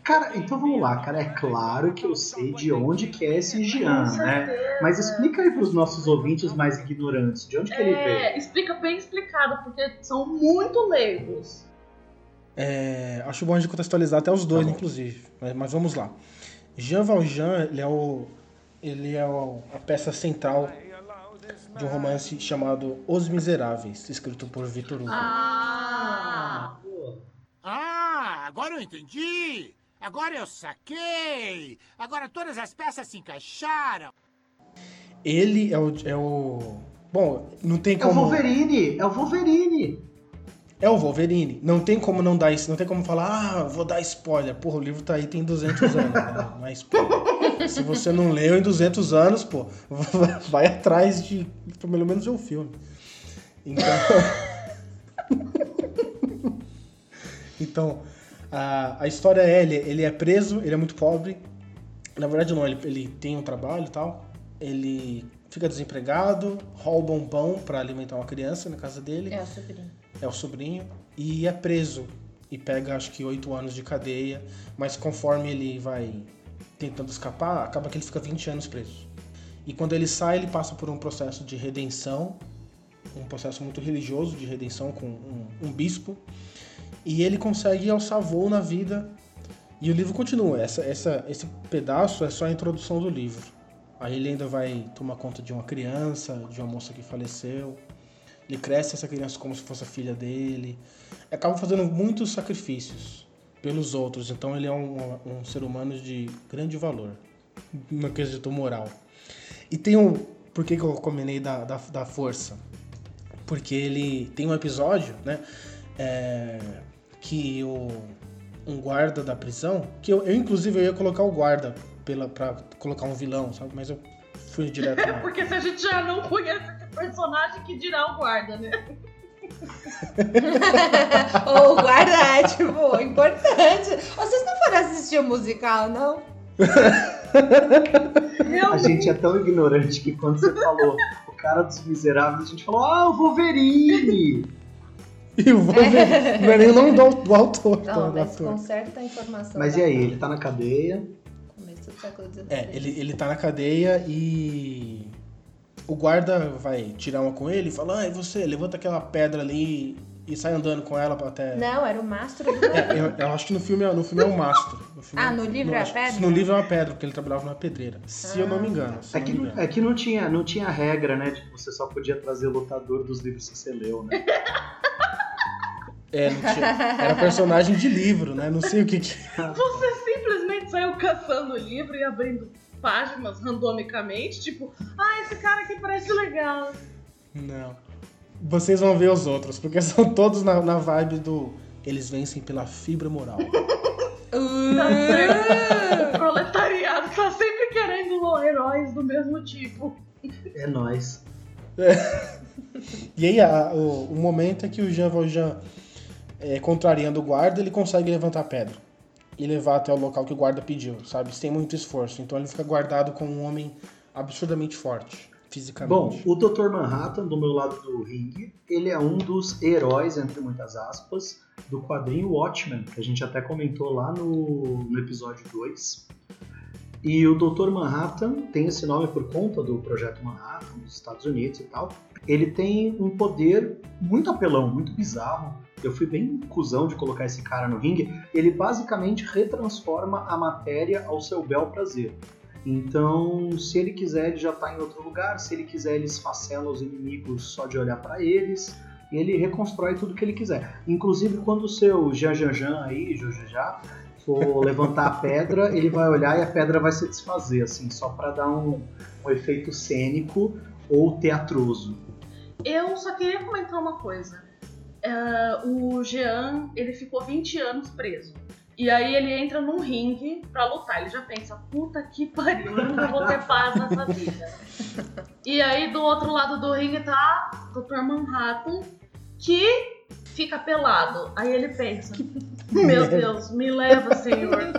Cara, então vamos lá, cara, é claro que eu sei de onde que é esse Jean, né? Mas explica aí pros nossos ouvintes mais ignorantes, de onde que ele veio? Explica bem explicado, porque são muito leigos. Acho bom a gente contextualizar até os dois, tá, inclusive, mas vamos lá. Jean Valjean, ele é a peça central de um romance chamado Os Miseráveis, escrito por Victor Hugo. Agora eu entendi! Agora eu saquei! Agora todas as peças se encaixaram! Ele é o... Bom, não tem como... É o Wolverine! Não tem como falar, vou dar spoiler. Porra, o livro tá aí, tem 200 anos. Não é spoiler. Se você não leu em 200 anos, pô, vai atrás de... Pelo menos é um filme. Então, a história é, ele é preso, ele é muito pobre. Na verdade não, ele tem um trabalho e tal. Ele fica desempregado, rouba um pão pra alimentar uma criança na casa dele. É o sobrinho. E é preso. E pega, acho que 8 anos de cadeia. Mas conforme ele vai tentando escapar, acaba que ele fica 20 anos preso. E quando ele sai, ele passa por um processo de redenção. Um processo muito religioso de redenção com um bispo. E ele consegue alçar voo na vida. E o livro continua. Esse pedaço é só a introdução do livro. Aí ele ainda vai tomar conta de uma criança, de uma moça que faleceu. Ele cresce essa criança como se fosse a filha dele. Acaba fazendo muitos sacrifícios pelos outros. Então ele é um ser humano de grande valor, no quesito moral. E tem um... Por que eu combinei da força? Porque ele tem um episódio, né? Que um guarda da prisão, que eu inclusive eu ia colocar o guarda pra colocar um vilão, sabe? Mas eu fui direto lá. Porque se a gente já não conhece esse personagem, que dirá o guarda, né? Ou o guarda é, tipo, importante. Vocês não foram assistir o musical, não? A gente é tão ignorante que quando você falou o cara dos Miseráveis, a gente falou, o Wolverine! E o Wolverine, não é nem o nome do autor. Não, mas com certa informação. Mas e aí, ele tá na cadeia? Começo do século XIX. Ele tá na cadeia e o guarda vai tirar uma com ele e fala, e você, levanta aquela pedra ali e sai andando com ela até... Não, era o mastro. Eu acho que no filme é um mastro. No livro é a pedra? No livro é uma pedra, porque ele trabalhava numa pedreira, se eu não me engano. É que não tinha regra, né? Tipo, você só podia trazer o lutador dos livros que você leu, né? Era personagem de livro, né? Não sei o que era. Você simplesmente saiu caçando o livro e abrindo páginas randomicamente, tipo, esse cara aqui parece legal. Não. Vocês vão ver os outros, porque são todos na vibe do... Eles vencem pela fibra moral. O proletariado tá sempre querendo heróis do mesmo tipo. É nóis. E aí, o momento é que o Jean Valjean... contrariando o guarda, ele consegue levantar a pedra. e levar até o local que o guarda pediu, sabe? Sem muito esforço. Então ele fica guardado com um homem absurdamente forte, fisicamente. Bom, o Dr. Manhattan, do meu lado do ringue, ele é um dos heróis, entre muitas aspas, do quadrinho Watchmen, que a gente até comentou lá no episódio 2. E o Dr. Manhattan tem esse nome por conta do Projeto Manhattan, dos Estados Unidos e tal. Ele tem um poder muito apelão, muito bizarro. Eu fui bem cuzão de colocar esse cara no ringue. Ele basicamente retransforma a matéria ao seu bel prazer. Então, se ele quiser, ele já está em outro lugar. Se ele quiser, ele esfacela os inimigos só de olhar para eles. Ele reconstrói tudo que ele quiser. Inclusive, quando o seu Jean aí, Jojajá, for levantar a pedra, ele vai olhar e a pedra vai se desfazer, assim, só para dar um efeito cênico ou teatroso. Eu só queria comentar uma coisa. O Jean, ele ficou 20 anos preso. E aí ele entra num ringue pra lutar. Ele já pensa, puta que pariu, eu nunca vou ter paz nessa vida. E aí do outro lado do ringue tá o Dr. Manhattan, que fica pelado. Aí ele pensa, meu Deus, me leva, senhor.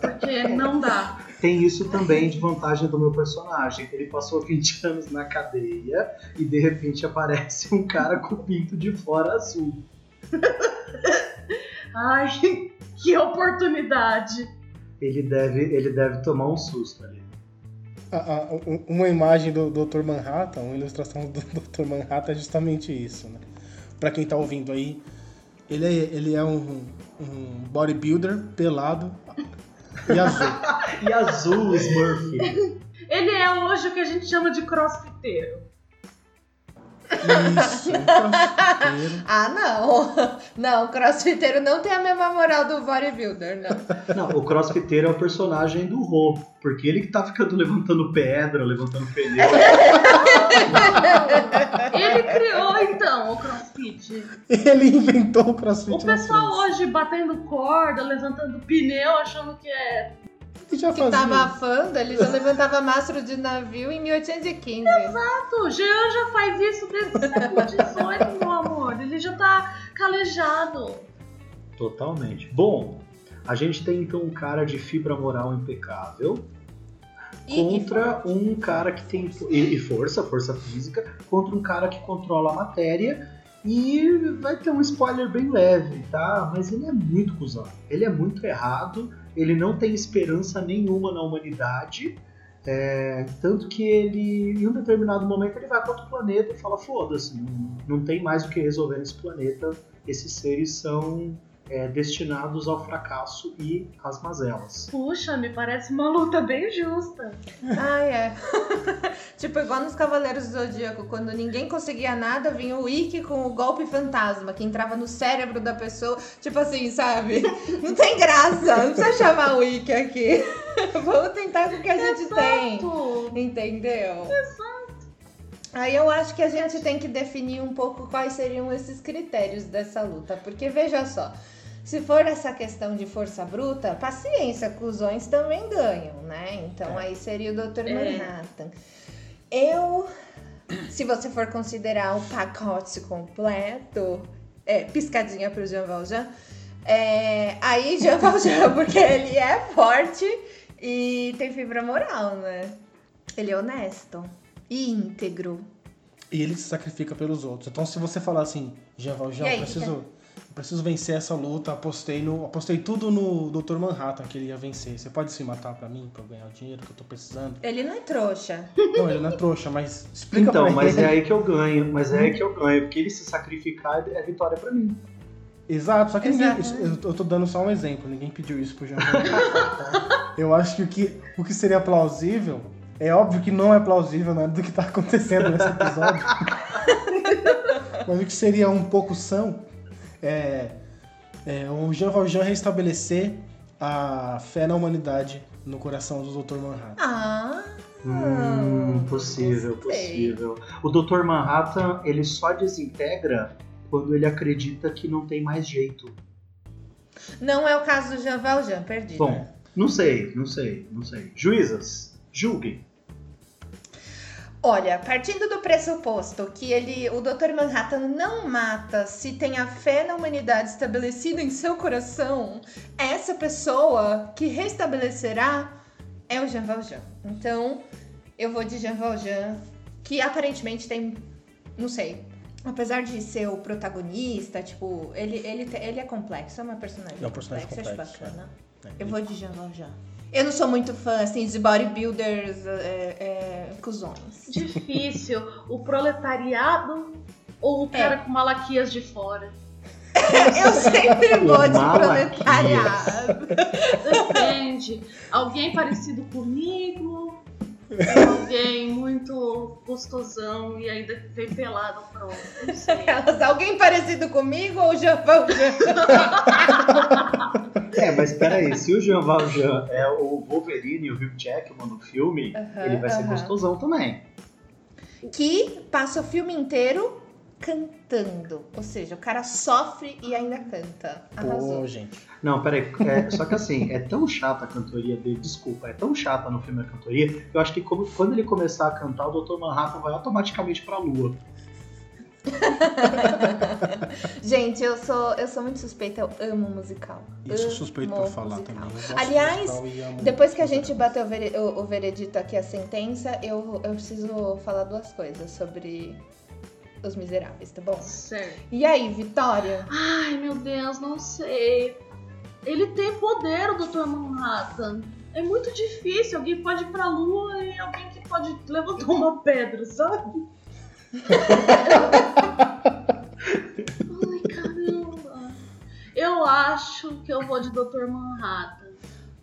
Porque não dá. Tem isso também de vantagem do meu personagem. Ele passou 20 anos na cadeia e de repente aparece um cara com o pinto de fora azul. Ai, que oportunidade. Ele deve tomar um susto ali. Uma imagem do Dr. Manhattan, uma ilustração do Dr. Manhattan é justamente isso, né? Pra quem tá ouvindo aí, ele é um bodybuilder pelado e azul. E azul, Smurf. Ele é hoje o que a gente chama de crossfiteiro. Isso, um crossfiteiro. Ah, não. Não, o crossfiteiro não tem a mesma moral do bodybuilder, não. Não, o crossfiteiro é o personagem do Rô, porque ele que tá ficando levantando pedra, levantando pneu. Ele criou, então, o crossfit. Ele inventou o crossfit. O pessoal hoje batendo corda, levantando pneu, achando que é... Que tava afando, ele já levantava mastro de navio em 1815. Exato, Jean já faz isso desde o século XVIII, meu amor. Ele já tá calejado. Totalmente. Bom, a gente tem então um cara de fibra moral impecável... Contra um cara que tem... E força física. Contra um cara que controla a matéria. E vai ter um spoiler bem leve, tá? Mas ele é muito cuzão. Ele é muito errado. Ele não tem esperança nenhuma na humanidade. Tanto que ele, em um determinado momento, ele vai para outro planeta e fala, foda-se, não tem mais o que resolver nesse planeta. Esses seres são... destinados ao fracasso e às mazelas. Puxa, me parece uma luta bem justa. Ah, é. Tipo, igual nos Cavaleiros do Zodíaco, quando ninguém conseguia nada, vinha o Ikki com o golpe fantasma, que entrava no cérebro da pessoa, tipo assim, sabe? Não tem graça, não precisa chamar o Ikki aqui. Vamos tentar com o que a gente tem. Entendeu? Exato. Aí eu acho que a gente tem que definir um pouco quais seriam esses critérios dessa luta, porque veja só, se for essa questão de força bruta, paciência, cuzões também ganham, né? Então aí seria o Dr. Manhattan. Se você for considerar o pacote completo, piscadinha pro Jean Valjean, aí Jean Valjean, porque ele é forte e tem fibra moral, né? Ele é honesto. E íntegro. E ele se sacrifica pelos outros. Então, se você falar assim, Jean Valjean, eu preciso vencer essa luta, apostei tudo no Dr. Manhattan que ele ia vencer. Você pode se matar pra mim, pra eu ganhar o dinheiro que eu tô precisando? Ele não é trouxa. Não, ele não é trouxa, mas explica então, pra ele. Então, mas é aí que eu ganho, porque ele se sacrificar é vitória pra mim. Exato, só que ninguém, eu tô dando só um exemplo, ninguém pediu isso pro Jean Valjean. Eu acho que o que seria plausível... É óbvio que não é plausível nada do que está acontecendo nesse episódio. Mas o que seria um pouco são é o Jean Valjean restabelecer a fé na humanidade no coração do Dr. Manhattan. Ah! Possível. O Dr. Manhattan, ele só desintegra quando ele acredita que não tem mais jeito. Não é o caso do Jean Valjean, perdido. Bom, não sei. Juízas. Julguem. Olha, partindo do pressuposto que o Dr. Manhattan não mata se tem a fé na humanidade estabelecida em seu coração, essa pessoa que restabelecerá é o Jean Valjean. Então, eu vou de Jean Valjean, que aparentemente tem, não sei, apesar de ser o protagonista, tipo, ele é complexo, é uma personagem, complexo, acho bacana. Eu vou de Jean Valjean. Eu não sou muito fã, assim, de bodybuilders cuzões. Difícil. O proletariado ou o cara com malaquias de fora? Eu sempre vou de proletariado. Depende. Alguém parecido comigo, alguém muito gostosão e ainda vem pelado pra outro. Não sei. Alguém parecido comigo ou o Jean Valjean? Mas peraí, se o Jean Valjean é o Wolverine e o Hugh Jackman no filme, ele vai ser gostosão também. Que passa o filme inteiro cantando. Ou seja, o cara sofre e ainda canta. Arrasou. Pô, gente. Não, peraí. Só que assim, é tão chata a cantoria dele, desculpa, é tão chata no filme a cantoria, eu acho que quando ele começar a cantar, o Dr. Manhattan vai automaticamente pra lua. Gente, eu sou muito suspeita, eu amo musical. Isso suspeito pra falar musical. Também. Aliás, depois que a gente bateu o veredito aqui, a sentença, eu preciso falar duas coisas sobre Os Miseráveis, tá bom? Certo. E aí, Vitória? Ai, meu Deus, não sei. Ele tem poder, o Dr. Manhattan. É muito difícil, alguém pode ir pra lua e alguém que pode levantar uma pedra, sabe? Ai, caramba. Eu acho que eu vou de Dr. Manhattan.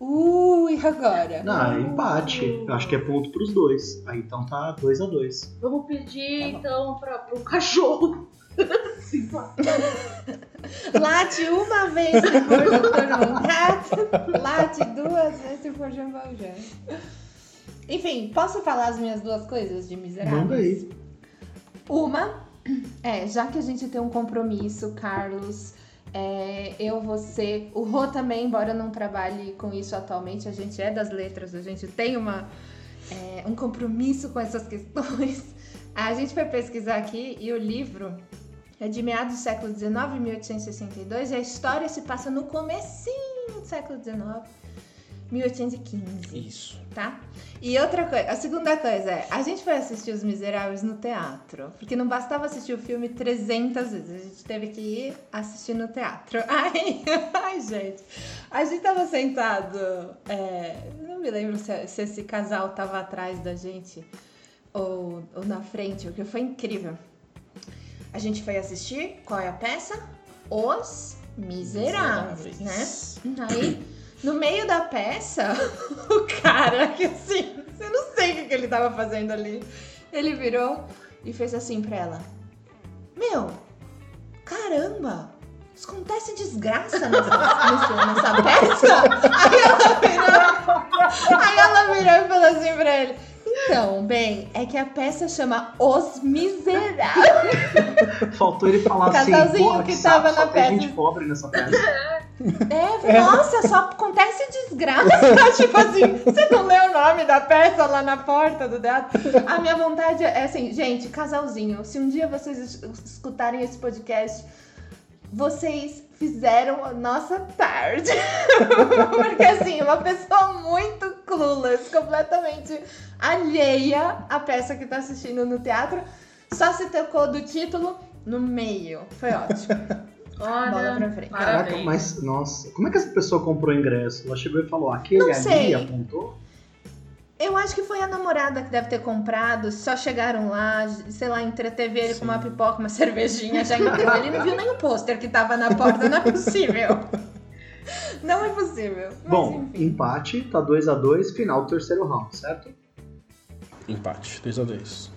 E agora? Não, empate. Eu acho que é ponto pros dois. Aí então tá 2-2. Vamos pedir então pro cachorro. Sim, late uma vez se for Dr. Manhattan, late duas vezes se for Jean Valjean. Enfim, posso falar as minhas duas coisas de Miseráveis? Manda aí. Uma, já que a gente tem um compromisso, Carlos, eu, você, o Rô também, embora eu não trabalhe com isso atualmente, a gente é das letras, a gente tem um compromisso com essas questões. A gente foi pesquisar aqui e o livro é de meados do século XIX, 1862, e a história se passa no comecinho do século XIX, 1815. Isso. Tá? E outra coisa, a segunda coisa a gente foi assistir Os Miseráveis no teatro, porque não bastava assistir o filme 300 vezes, a gente teve que ir assistir no teatro. Ai, gente, a gente tava sentado, não me lembro se esse casal tava atrás da gente ou na frente, o que foi incrível. A gente foi assistir, qual é a peça? Os Miseráveis. Né? Aí... no meio da peça, o cara que assim, eu não sei o que ele tava fazendo ali, ele virou e fez assim pra ela: meu, caramba, acontece desgraça nessa peça? Aí ela virou e falou assim pra ele: então, bem, é que a peça chama Os Miseráveis. Faltou ele falar assim: porra, que tava na peça. Tem gente pobre nessa peça. Nossa, só acontece desgraça. Tipo assim, você não lê o nome da peça lá na porta do teatro? A minha vontade é assim, gente, casalzinho, se um dia vocês escutarem esse podcast, vocês fizeram a nossa tarde. Porque assim, uma pessoa muito clueless, completamente alheia à peça que tá assistindo no teatro, só se tocou do título no meio. Foi ótimo. Olha, pra frente. Caraca, mas, nossa, como é que essa pessoa comprou o ingresso? Ela chegou e falou, aquele ali, apontou? Eu acho que foi a namorada que deve ter comprado, só chegaram lá, sei lá, entreteve ele com uma pipoca, uma cervejinha, já entreteve. Ele não viu nem o pôster que tava na porta, não é possível. Não é possível. Mas, bom, enfim. Empate, tá 2-2, final do terceiro round, certo? Empate, 2-2.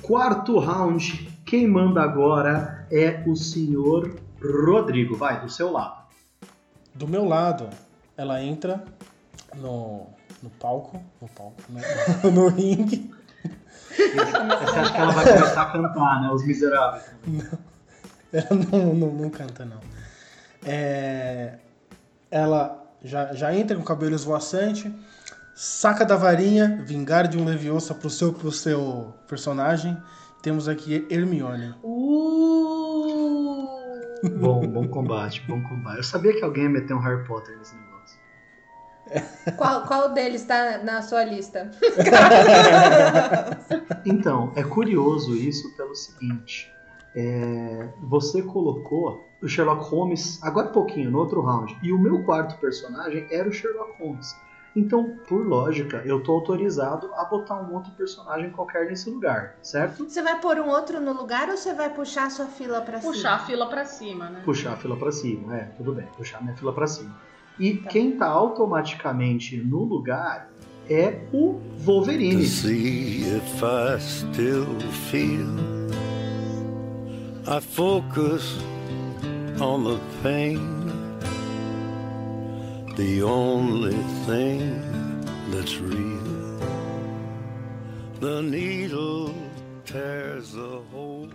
Quarto round. Quem manda agora é o senhor Rodrigo. Vai, do seu lado. Do meu lado, ela entra no palco, né? No ringue. Você acha que ela vai começar a cantar, né? Os Miseráveis. Não, ela não canta, não. Ela já entra com o cabelo esvoaçante, saca da varinha, vingar de um Leviosa pro seu personagem. Temos aqui Hermione. Bom combate. Eu sabia que alguém ia meter um Harry Potter nesse negócio. Qual deles tá na sua lista? Então, é curioso isso pelo seguinte. Você colocou o Sherlock Holmes agora há pouquinho, no outro round. E o meu quarto personagem era o Sherlock Holmes. Então, por lógica, eu tô autorizado a botar um outro personagem qualquer nesse lugar, certo? Você vai pôr um outro no lugar ou você vai puxar a sua fila pra cima? Puxar a fila pra cima, né? Puxar a fila pra cima, tudo bem, puxar minha fila pra cima. E tá. Quem tá automaticamente no lugar é o Wolverine. To see if I still feel, I focus on the pain. The only thing that's real. The needle tears a hole.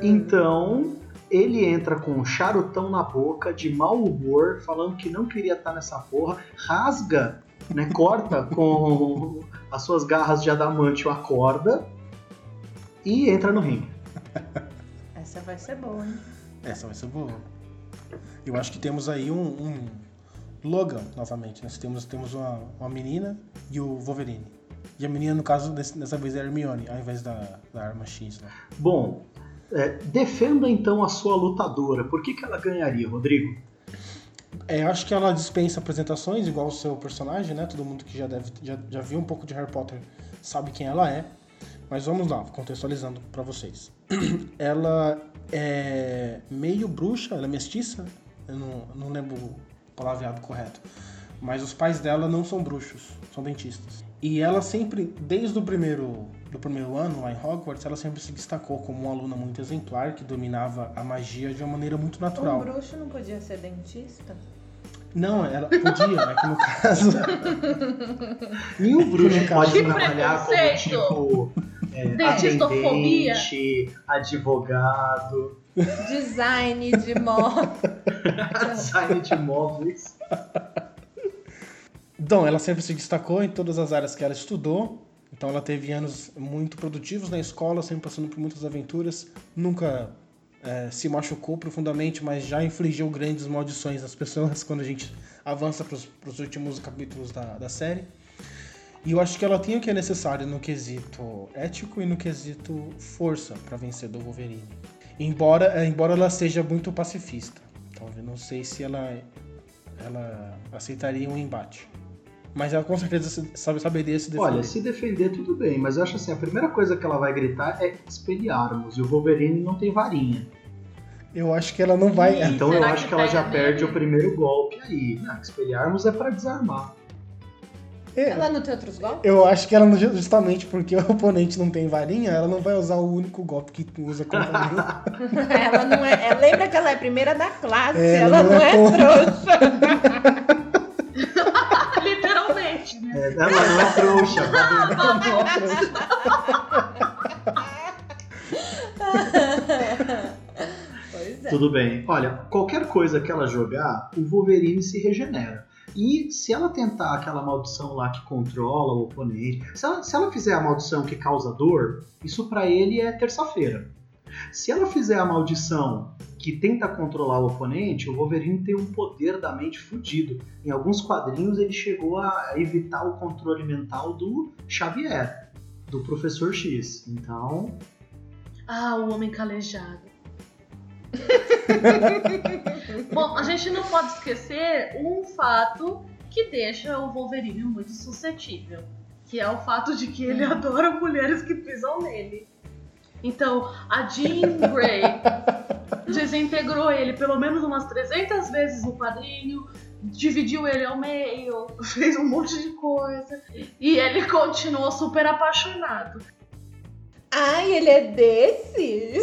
Então, ele entra com um charutão na boca, de mau humor, falando que não queria estar nessa porra, rasga, né, corta com as suas garras de adamante a corda e entra no ringue. Essa vai ser boa, hein? Essa vai ser boa. Eu acho que temos aí um Logan, novamente. Nós temos uma menina e o Wolverine. E a menina, no caso, dessa vez é a Hermione, ao invés da arma X. Né? Bom, defenda então a sua lutadora. Por que ela ganharia, Rodrigo? Eu acho que ela dispensa apresentações, igual o seu personagem, né? Todo mundo que já viu um pouco de Harry Potter sabe quem ela é. Mas vamos lá, contextualizando pra vocês. Ela é meio bruxa, ela é mestiça, eu não lembro o palavreado correto, mas os pais dela não são bruxos, são dentistas. E ela sempre, desde o primeiro ano lá em Hogwarts, ela sempre se destacou como uma aluna muito exemplar, que dominava a magia de uma maneira muito natural. Um bruxo não podia ser dentista? Não, ela podia, é que no caso... Nenhum bruxo pode trabalhar como tipo... Dentistofobia, advogado, design de móveis. Design de móveis. Então, ela sempre se destacou em todas as áreas que ela estudou. Então, ela teve anos muito produtivos na escola, sempre passando por muitas aventuras. Nunca se machucou profundamente, mas já infligiu grandes maldições às pessoas quando a gente avança para os últimos capítulos da série. E eu acho que ela tem o que é necessário no quesito ético e no quesito força para vencer do Wolverine. Embora ela seja muito pacifista. Então eu não sei se ela aceitaria um embate. Mas ela com certeza saberia se defender. Olha, se defender tudo bem, mas eu acho assim, a primeira coisa que ela vai gritar é Expelliarmus, e o Wolverine não tem varinha. Eu acho que ela não vai... Então eu acho que ela já perde o primeiro golpe aí. Não, Expelliarmus é para desarmar. Ela não tem outros golpes? Eu acho que ela, justamente porque o oponente não tem varinha, ela não vai usar o único golpe que tu usa contra mim. Ela não é... Lembra que ela é a primeira da classe, ela não é trouxa. Literalmente, né? Ela não é trouxa. Pois é. Tudo bem. Olha, qualquer coisa que ela jogar, o Wolverine se regenera. E se ela tentar aquela maldição lá que controla o oponente, se ela fizer a maldição que causa dor, isso pra ele é terça-feira. Se ela fizer a maldição que tenta controlar o oponente, o Wolverine tem um poder da mente fudido. Em alguns quadrinhos ele chegou a evitar o controle mental do Xavier, do Professor X. Então... o homem calejado. Bom, a gente não pode esquecer um fato que deixa o Wolverine muito suscetível, que é o fato de que ele adora mulheres que pisam nele. Então, a Jean Grey desintegrou ele pelo menos umas 300 vezes no quadrinho, dividiu ele ao meio, fez um monte de coisa, e ele continuou super apaixonado. Ai, ele é desses?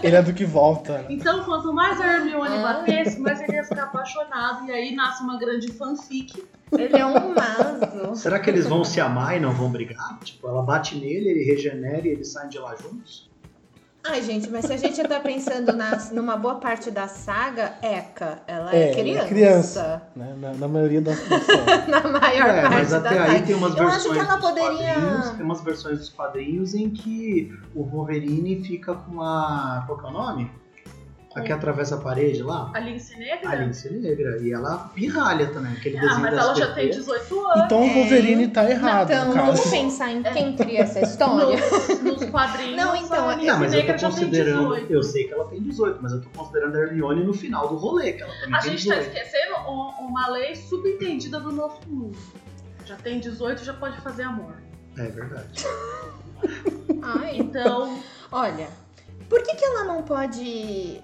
Ele é do que volta. Então, quanto mais a Hermione batesse, mais ele ia ficar apaixonado. E aí nasce uma grande fanfic. Ele é um maso. Será que eles vão se amar e não vão brigar? Tipo, ela bate nele, ele regenera e eles saem de lá juntos? Ai, gente, mas se a gente tá pensando numa boa parte da saga, Eka, ela é criança. É criança, né? na maioria das pessoas. Na maior parte mas até da aí saga. Tem umas eu acho que ela poderia... Tem umas versões dos quadrinhos em que o Wolverine fica com a... Qual que é o nome? A que atravessa a parede lá? A Lince Negra? A Lince Negra. E ela pirralha também, aquele desenho. Ah, mas ela já tem 18 anos. Então o Wolverine tá errado. Então, vamos pensar em quem cria essa história. Nos quadrinhos. Não, então, a Lince Negra já tem 18. Eu sei que ela tem 18, mas eu tô considerando a Hermione no final do rolê, que ela também tem 18. A gente tá esquecendo uma lei subentendida do nosso mundo. Já tem 18, já pode fazer amor. É verdade. Ah, então... Olha... Por que ela não pode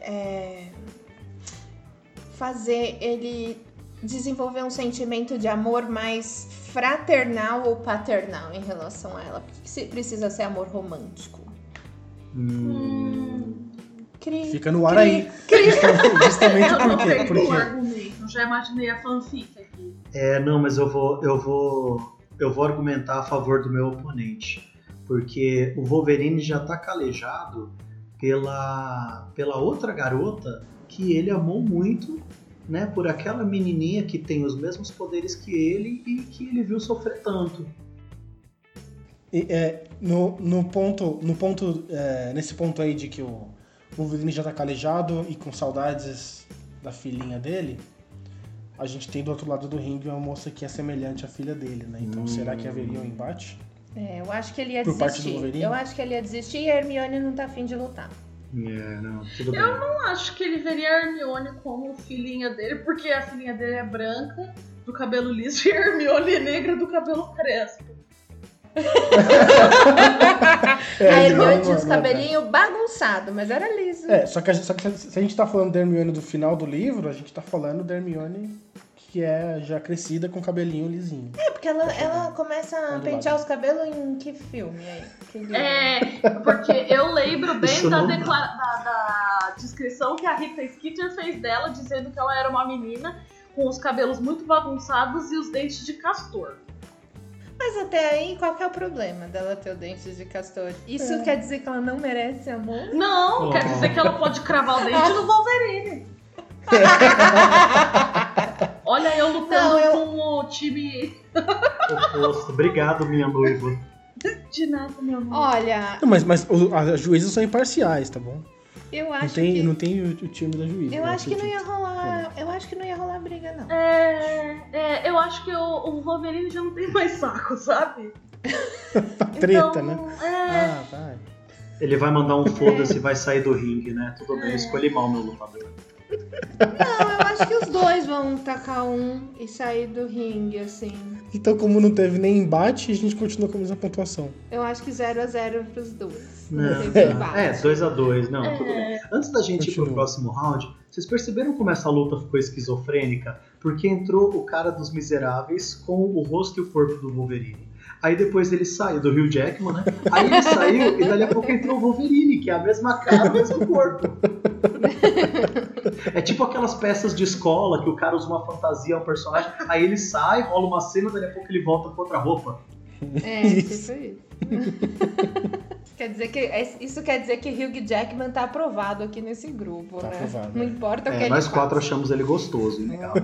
fazer ele desenvolver um sentimento de amor mais fraternal ou paternal em relação a ela? Por que precisa ser amor romântico? Fica no ar aí. Justamente por quê? Por quê? Eu já imaginei a fanfic aqui. Não, mas eu vou argumentar a favor do meu oponente. Porque o Wolverine já tá calejado pela outra garota que ele amou muito, né, por aquela menininha que tem os mesmos poderes que ele e que ele viu sofrer tanto. Nesse ponto aí de que o Wolverine já tá calejado e com saudades da filhinha dele, a gente tem do outro lado do ringue uma moça que é semelhante à filha dele, né? Então será que haveria um embate? Eu acho que ele ia desistir. E a Hermione não tá afim de lutar. Não, tudo bem. Eu não acho que ele veria a Hermione como filhinha dele, porque a filhinha dele é branca, do cabelo liso, e a Hermione é negra, do cabelo crespo. A Hermione tinha os cabelinhos bagunçados, mas era liso. Só que se a gente tá falando da Hermione do final do livro, a gente tá falando da Hermione... que é já crescida com cabelinho lisinho. Porque ela começa a pentear os cabelos em que filme aí? Porque eu lembro bem da descrição que a Rita Skeeter fez dela, dizendo que ela era uma menina com os cabelos muito bagunçados e os dentes de castor. Mas até aí, qual que é o problema dela ter o dente de castor? Isso quer dizer que ela não merece amor? Não, quer dizer que ela pode cravar o dente no Wolverine. Olha, eu lutando com o time. Obrigado, minha noiva. De nada, meu amor. Olha. Mas as juízes são imparciais, tá bom? Eu acho que. Não tem o time da juíza. Eu acho que não ia rolar. Eu acho que não ia rolar briga, não. Eu acho que o Wolverine já não tem mais saco, sabe? Tá treta, então, né? Ah, vai. Ele vai mandar um foda-se e vai sair do ringue, né? Tudo bem, eu escolhi mal meu lutador. Não, eu acho que os dois vão tacar um e sair do ringue, assim. Então, como não teve nem embate, a gente continua com a mesma pontuação. Eu acho que 0-0 pros dois. Não teve embate. 2-2, não, tudo bem. Antes da gente ir pro próximo round, vocês perceberam como essa luta ficou esquizofrênica? Porque entrou o cara dos Miseráveis com o rosto e o corpo do Wolverine. Aí depois ele saiu do Hugh Jackman, né? Aí ele saiu e dali a pouco entrou o Wolverine, que é a mesma cara, o mesmo corpo. É tipo aquelas peças de escola que o cara usa uma fantasia, um personagem, aí ele sai, rola uma cena, daqui a pouco ele volta com outra roupa. Isso. Isso quer dizer que Hugh Jackman tá aprovado aqui nesse grupo, tá, né? Aprovado. Não importa o que ele nós quatro faz. Achamos ele gostoso, legal.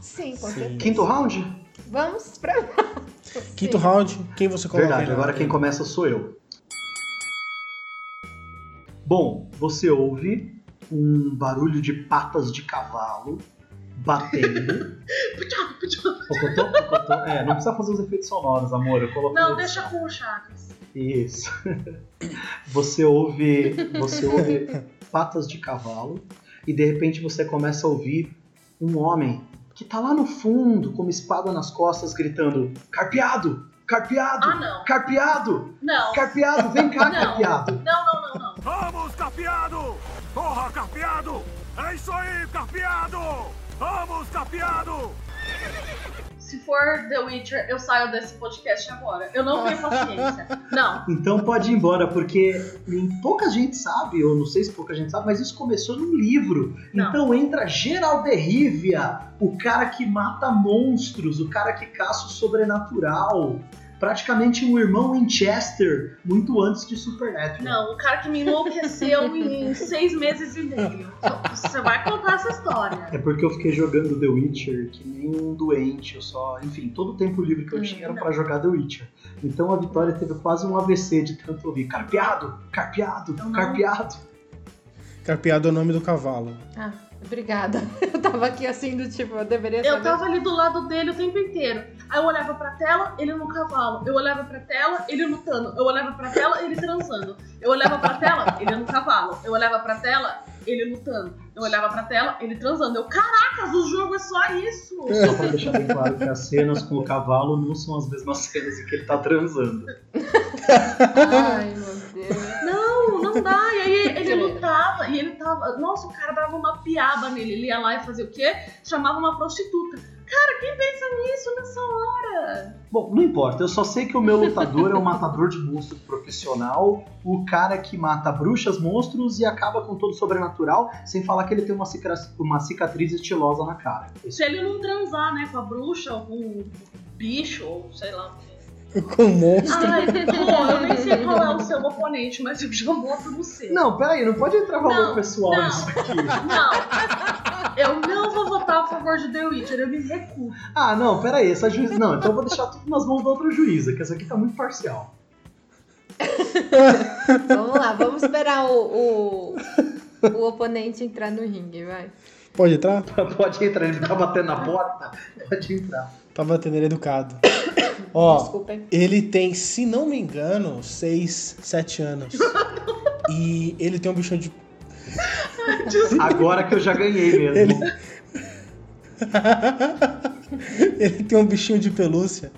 Sim, com certeza. Quinto round? Vamos pra quinto round, quem você coloca? Verdade, agora quem começa sou eu. Bom, você ouve um barulho de patas de cavalo batendo. Não precisa fazer os efeitos sonoros, amor. Não, deixa com o Chagas. Isso. Você ouve patas de cavalo e de repente você começa a ouvir um homem que tá lá no fundo com uma espada nas costas gritando: Carpeado! Carpeado! Ah, não. Carpeado! Não! Carpeado, vem cá, Carpeado! Não! Vamos, Carpeado! Porra, Carpeado! É isso aí, Carpeado! Vamos, Carpeado! Se for The Witcher, eu saio desse podcast agora. Eu não tenho paciência. Não. Então pode ir embora, porque pouca gente sabe, ou não sei se pouca gente sabe, mas isso começou num livro. Não. Então entra Geralt de Rivia, o cara que mata monstros, o cara que caça o sobrenatural. praticamente um irmão Winchester muito antes de Supernatural. Não, o cara que me enlouqueceu em 6 meses e meio. Você vai contar essa história. É porque eu fiquei jogando The Witcher que nem um doente, eu só... Enfim, todo o tempo livre que eu tinha era pra jogar The Witcher. Então a Vitória teve quase um AVC de tanto ouvir Carpeado, Carpeado, Carpeado. Carpeado é o nome do cavalo. Ah, obrigada. Eu tava aqui assim do tipo, eu deveria saber. Eu tava ali do lado dele o tempo inteiro. Aí eu olhava pra tela, ele no cavalo. Eu olhava pra tela, ele lutando. Eu olhava pra tela, ele transando. Eu olhava pra tela, ele no cavalo. Eu olhava pra tela, ele lutando. Eu olhava pra tela, ele transando. Eu, caracas, o jogo é só isso. Só pra deixar bem claro que as cenas com o cavalo não são as mesmas cenas em que ele tá transando. Ai, meu Deus. Não dá, e aí ele lutava, e ele tava, nossa, o cara dava uma piaba nele, ele ia lá e fazia o quê? Chamava uma prostituta. Cara, quem pensa nisso nessa hora? Bom, não importa, eu só sei que o meu lutador é um matador de monstros profissional, o cara que mata bruxas, monstros e acaba com todo o sobrenatural, sem falar que ele tem uma cicatriz estilosa na cara. Se ele não transar, né, com a bruxa, ou com o bicho, ou sei lá... Com monstro. Ai, bom, eu nem sei qual é o seu oponente, mas eu já mostro no seu. Não, peraí, não pode entrar valor pessoal nisso aqui. Não, eu não vou votar a favor de The Witcher, eu me recuo. Ah, não, peraí, essa juíza... Não, então eu vou deixar tudo nas mãos da outra juíza, que essa aqui tá muito parcial. Vamos lá, vamos esperar o oponente entrar no ringue, vai. Pode entrar? Pode entrar, ele tá batendo na porta, pode entrar. Tá batendo, ele é educado. Ó, desculpem. Ele tem, se não me engano, 6, 7 anos. E ele tem um bichão de... Agora que eu já ganhei mesmo. Ele tem um bichinho de pelúcia.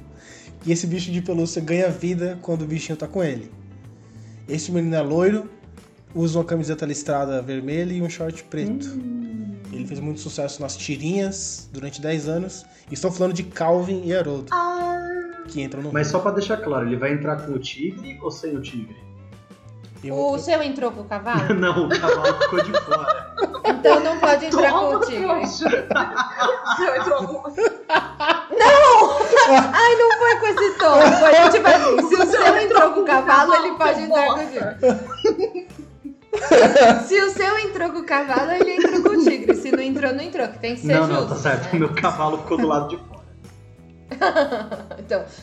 E esse bicho de pelúcia ganha vida quando o bichinho tá com ele. Esse menino é loiro, usa uma camiseta listrada vermelha e um short preto. Ele fez muito sucesso nas tirinhas durante 10 anos. E estou falando de Calvin e Haroldo. Que entram no... Mas só pra deixar claro, ele vai entrar com o tigre ou sem o tigre? O seu entrou com o cavalo? Não, o cavalo ficou de fora. Então não pode entrar com o tigre. O seu entrou com... Não! Ai, não foi com esse tom. Foi tipo assim, se o seu entrou com o cavalo, ele pode entrar com o tigre. Se o seu entrou com o cavalo, ele entrou com o tigre. Se não entrou, não entrou, que tem que ser justo. Não, tá certo, o meu cavalo ficou do lado de fora.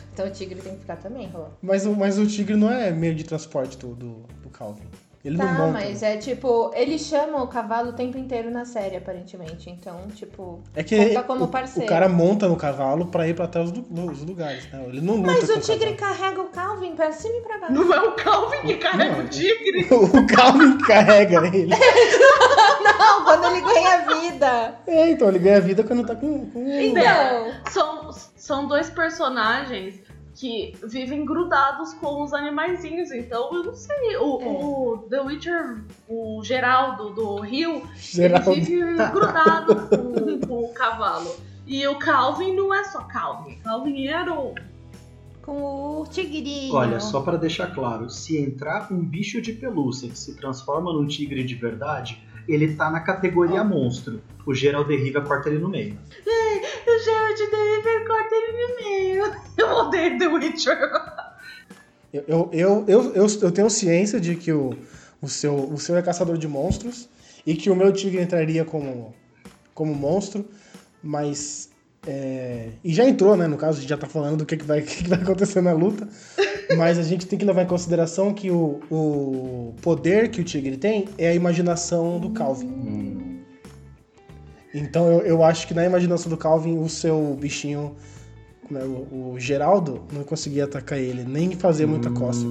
Então o tigre tem que ficar também, Rô. Mas o tigre não é meio de transporte do Calvin. Ele tá, não monta. Mas é tipo, ele chama o cavalo o tempo inteiro na série, aparentemente. Então, tipo, é que conta como parceiro. O cara monta no cavalo pra ir pra até os lugares, né? Ele não luta. Mas o tigre carrega o Calvin pra cima e pra baixo. Não é o Calvin que carrega o tigre? O Calvin carrega ele. Não, quando ele ganha vida. É, então, ele ganha vida quando tá com ele. Então, são 2 personagens que vivem grudados com os animaizinhos, então eu não sei. O The Witcher, o Geraldo do Rio, ele vive grudado com o cavalo. E o Calvin não é só Calvin, Calvin era com o tigrinho. Olha, só pra deixar claro, se entrar um bicho de pelúcia que se transforma num tigre de verdade, ele tá na categoria monstro. O Gerald de Riva corta ele no meio. O Gerald de Riva corta ele no meio. Eu odeio The Witcher. Eu tenho ciência de que o seu é caçador de monstros e que o meu tigre entraria como monstro, mas... E já entrou, né? No caso, a gente já tá falando do que vai acontecer na luta. Mas a gente tem que levar em consideração que o poder que o tigre tem é a imaginação do Calvin. Então eu acho que na imaginação do Calvin, o seu bichinho, né, o Geraldo, não conseguia atacar ele, nem fazer muita cócega.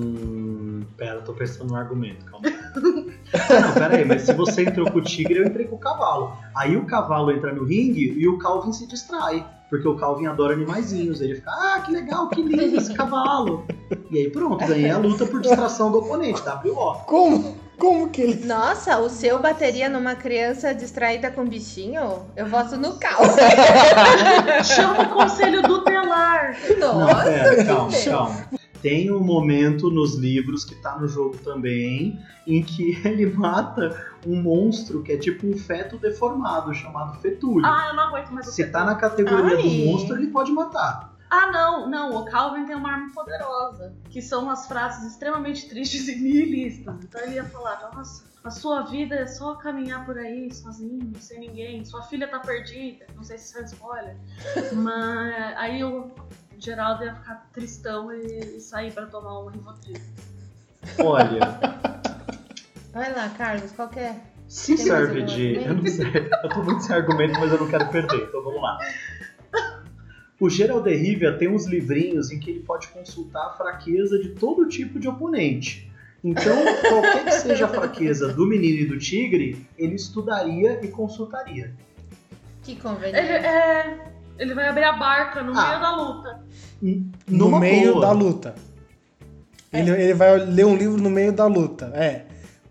Pera, eu tô pensando no argumento, calma. Não, pera aí, mas se você entrou com o tigre, eu entrei com o cavalo. Aí o cavalo entra no ringue e o Calvin se distrai, porque o Calvin adora animaizinhos. Ele fica, que legal, que lindo esse cavalo. E aí pronto, ganhei a luta por distração do oponente, W.O. Como que ele... Nossa, o seu bateria numa criança distraída com bichinho? Eu voto no Calvin. Chama o conselho tutelar. Nossa, calma. Tem um momento nos livros que tá no jogo também, em que ele mata um monstro que é tipo um feto deformado, chamado fetúlio. Eu não aguento mais o feto. Se tá na categoria do monstro, ele pode matar. Ah, não, o Calvin tem uma arma poderosa, que são umas frases extremamente tristes e nihilistas. Então ele ia falar, nossa, a sua vida é só caminhar por aí, sozinho, sem ninguém, sua filha tá perdida, não sei se isso é spoiler. Mas aí o Geraldo ia ficar tristão e sair pra tomar um Rivotril. Olha... Vai lá, Carlos, qual que é? Se serve de... Eu não sei, eu tô muito sem argumento, mas eu não quero perder, então vamos lá. O Geraldo Rivia tem uns livrinhos em que ele pode consultar a fraqueza de todo tipo de oponente. Então, qualquer que seja a fraqueza do menino e do tigre, ele estudaria e consultaria. Que conveniente. Ele vai abrir a barca no meio da luta. No meio da luta. Ele vai ler um livro no meio da luta,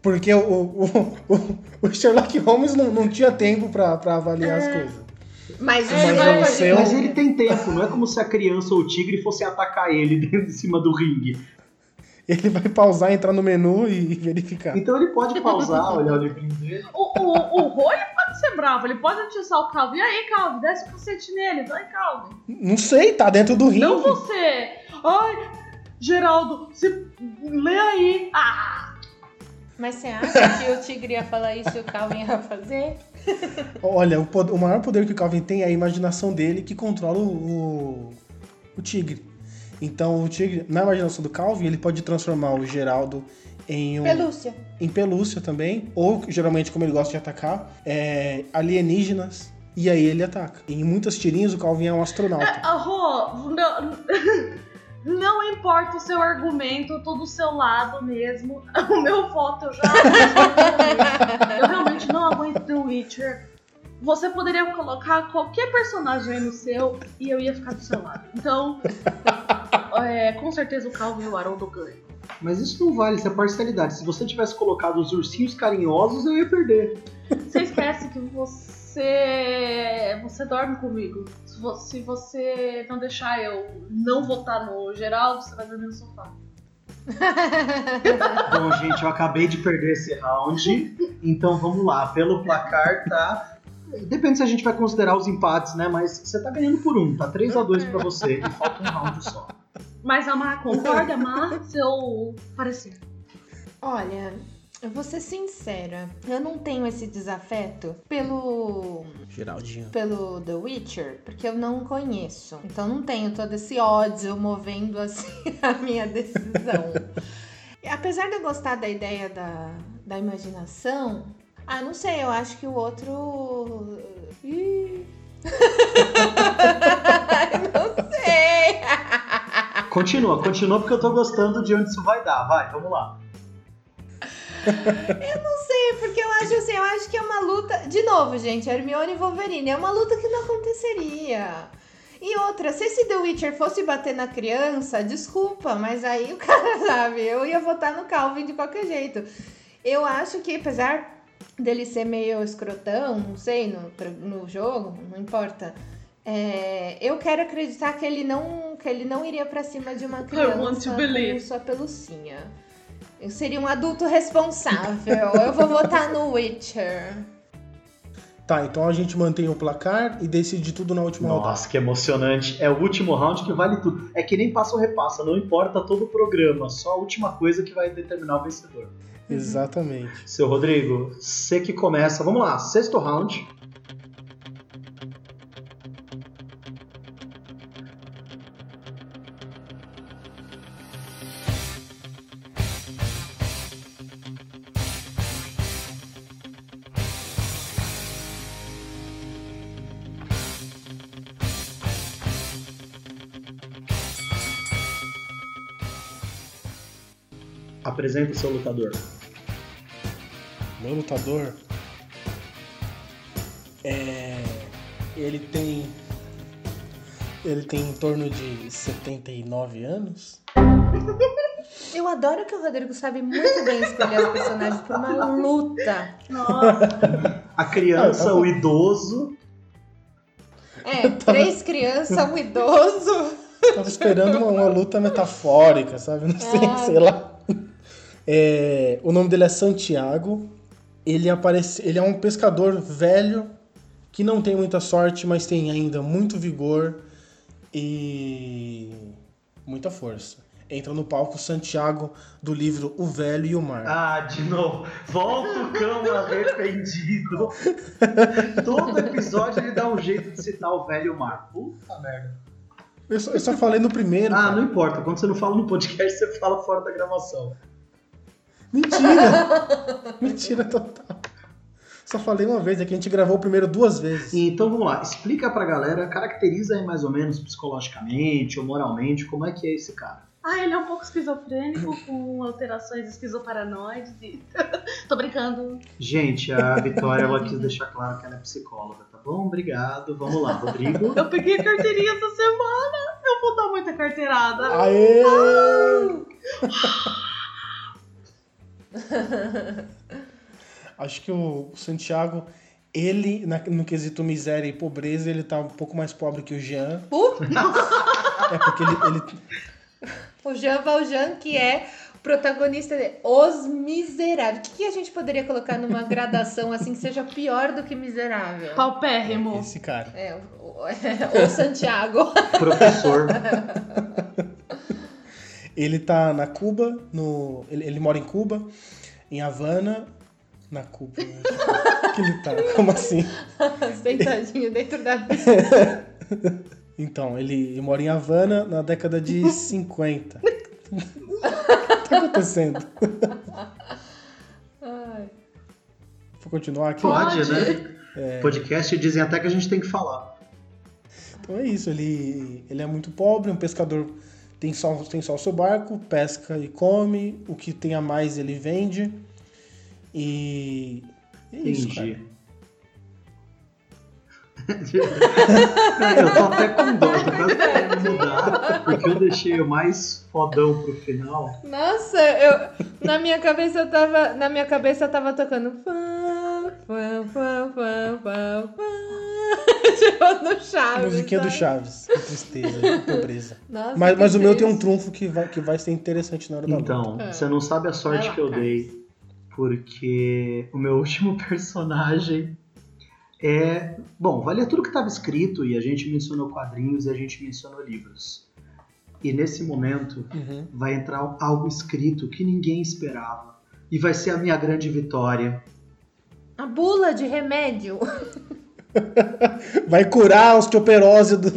Porque o Sherlock Holmes não tinha tempo pra avaliar as coisas. Mas ele tem tempo, não é como se a criança ou o tigre fosse atacar ele dentro de cima do ringue. Ele vai pausar, entrar no menu e verificar. Então ele pode pausar, olhar o livrinho dele. O Rô, ele pode ser bravo, ele pode atiçar o Calvin. E aí, Calvin, desce o cacete nele, vai, Calvin. Não sei, tá dentro do ringue. Não você. Ai, Geraldo, você lê aí. Mas você acha que o tigre ia falar isso e o Calvin ia fazer? Olha, o maior poder que o Calvin tem é a imaginação dele, que controla o tigre. Então, o tigre, na imaginação do Calvin, ele pode transformar o Geraldo em pelúcia. Em pelúcia também. Ou, geralmente, como ele gosta de atacar, alienígenas. E aí ele ataca. Em muitas tirinhas, o Calvin é um astronauta. Não importa o seu argumento, eu tô do seu lado mesmo. O meu voto eu já... Eu realmente não aguento The Witcher. Você poderia colocar qualquer personagem aí no seu e eu ia ficar do seu lado. Então, com certeza o Calvin e o Haroldo ganham. Mas isso não vale, isso é parcialidade. Se você tivesse colocado os ursinhos carinhosos, eu ia perder. Você esquece que você dorme comigo. Se você não deixar eu não votar no Geraldo, você vai dormir no sofá. Bom, gente, eu acabei de perder esse round. Então vamos lá. Pelo placar tá... Depende se a gente vai considerar os empates, né? Mas você tá ganhando por um. Tá 3-2 pra você. E falta um round só. Mas Amar, concorda, Amar? Seu parecer. Olha... Eu vou ser sincera, eu não tenho esse desafeto pelo... Geraldinho. Pelo The Witcher, porque eu não conheço. Então não tenho todo esse ódio movendo assim a minha decisão. Apesar de eu gostar da ideia da imaginação, não sei, eu acho que o outro... Não sei. Continua, porque eu tô gostando de onde isso vai dar. Vai, vamos lá. Eu não sei, porque eu acho assim, eu acho que é uma luta... De novo, gente, Hermione e Wolverine, é uma luta que não aconteceria. E outra, se esse The Witcher fosse bater na criança, desculpa, mas aí o cara, sabe, eu ia votar no Calvin de qualquer jeito. Eu acho que, apesar dele ser meio escrotão, não sei, no jogo, não importa... eu quero acreditar que ele não iria pra cima de uma criança com sua pelucinha. Eu seria um adulto responsável. Eu vou votar no Witcher. Tá, então a gente mantém o placar e decide tudo na última rodada. Nossa, que emocionante. É o último round que vale tudo. É que nem passa ou repassa, não importa todo o programa. Só a última coisa que vai determinar o vencedor. Exatamente. Seu Rodrigo, você que começa. Vamos lá, 6º round. Apresenta o seu lutador. Meu lutador? Ele tem em torno de 79 anos. Eu adoro que o Rodrigo sabe muito bem escolher o personagem por uma luta. Nossa. A criança, o idoso. Três crianças, um idoso. Tava esperando uma luta metafórica, sabe? Não sei, sei lá. O nome dele é Santiago. Ele é um pescador velho que não tem muita sorte, mas tem ainda muito vigor. e muita força. Entra no palco Santiago do livro O Velho e o Mar. Ah, de novo. Volta o cão arrependido. Todo episódio ele dá um jeito de citar O Velho e o Mar. Puta merda. Eu só falei no primeiro. Ah, cara. Não importa. Quando você não fala no podcast, você fala fora da gravação. Mentira. Mentira total. Só falei uma vez, é que a gente gravou o primeiro duas vezes. Então vamos lá, explica pra galera, caracteriza aí mais ou menos psicologicamente ou moralmente, como é que é esse cara? Ah, ele é um pouco esquizofrênico, com alterações esquizoparanoides e... Tô brincando. Gente, a Vitória, ela quis deixar claro que ela é psicóloga, tá bom? Obrigado, vamos lá, Rodrigo. Eu peguei carteirinha essa semana, eu vou dar muita carteirada. Aê! Acho que o Santiago, ele, no quesito miséria e pobreza, ele tá um pouco mais pobre que o Jean. É porque ele... O Jean Valjean, que é protagonista de Os Miseráveis. O que a gente poderia colocar numa gradação assim que seja pior do que miserável? Paupérrimo. Esse cara. O Santiago. Professor. Ele tá na Cuba, ele mora em Cuba, em Havana... Na Cuba. Que ele tá, como assim? Sentadinho dentro da piscina. Então, ele mora em Havana na década de 50. O que tá acontecendo? Ai. Vou continuar aqui? Pode, né? Podcast dizem até que a gente tem que falar. Então é isso, ele é muito pobre, um pescador tem só o seu barco, pesca e come, o que tem a mais ele vende. E é isso, cara. Eu tô até com dó, tô quase querendo mudar, porque eu deixei o mais fodão pro final. Nossa, na minha cabeça eu tava tocando tipo no Chaves. Musiquinha do Chaves, que tristeza, que pobreza. Nossa, mas o meu tem um trunfo que vai ser interessante na hora da luta. Então, você não sabe a sorte que eu dei. Porque o meu último personagem é... Bom, valia tudo que estava escrito e a gente mencionou quadrinhos e a gente mencionou livros. E nesse momento vai entrar algo escrito que ninguém esperava. E vai ser a minha grande vitória. A bula de remédio. Vai curar a osteoporose do...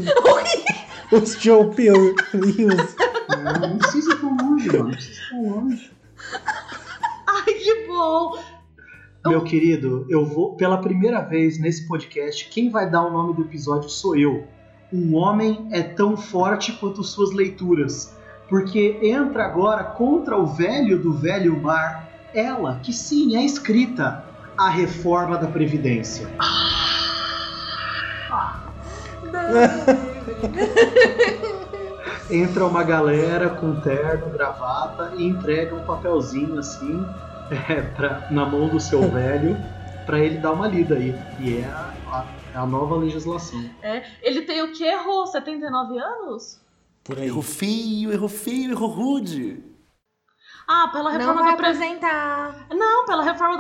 Osteoporose. Não precisa ir tão longe, mano. Não precisa ir tão longe. Ai, que bom! Meu querido, eu vou, pela primeira vez nesse podcast, quem vai dar o nome do episódio sou eu. Um homem é tão forte quanto suas leituras, porque entra agora contra o velho do velho mar, ela, que sim, é escrita, a reforma da Previdência. Entra uma galera com terno, gravata e entrega um papelzinho assim na mão do seu velho pra ele dar uma lida aí. E é a nova legislação. É, ele tem o que? Errou 79 anos? Por aí. Errou feio, errou rude. Ah, pela reforma da Previdência. Não, pela reforma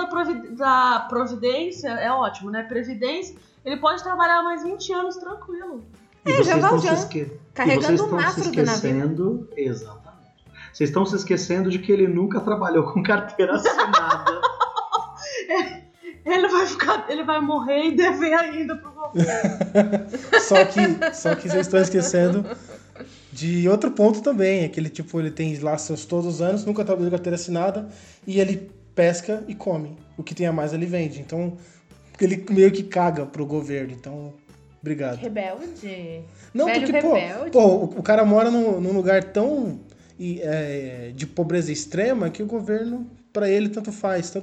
da Providência é ótimo, né? Previdência, ele pode trabalhar mais 20 anos tranquilo. E vocês estão se esquecendo. Exatamente. Vocês estão se esquecendo de que ele nunca trabalhou com carteira assinada. Ele vai morrer e dever ainda pro governo. só que vocês estão esquecendo de outro ponto também. É que ele, tipo, ele tem lá seus todos os anos, nunca trabalhou com carteira assinada, e ele pesca e come. O que tem a mais ele vende. Então, ele meio que caga pro governo. Então. Obrigado. Rebelde. Não, velho porque, rebelde. Pô, o cara mora num lugar tão de pobreza extrema que o governo, pra ele, tanto faz.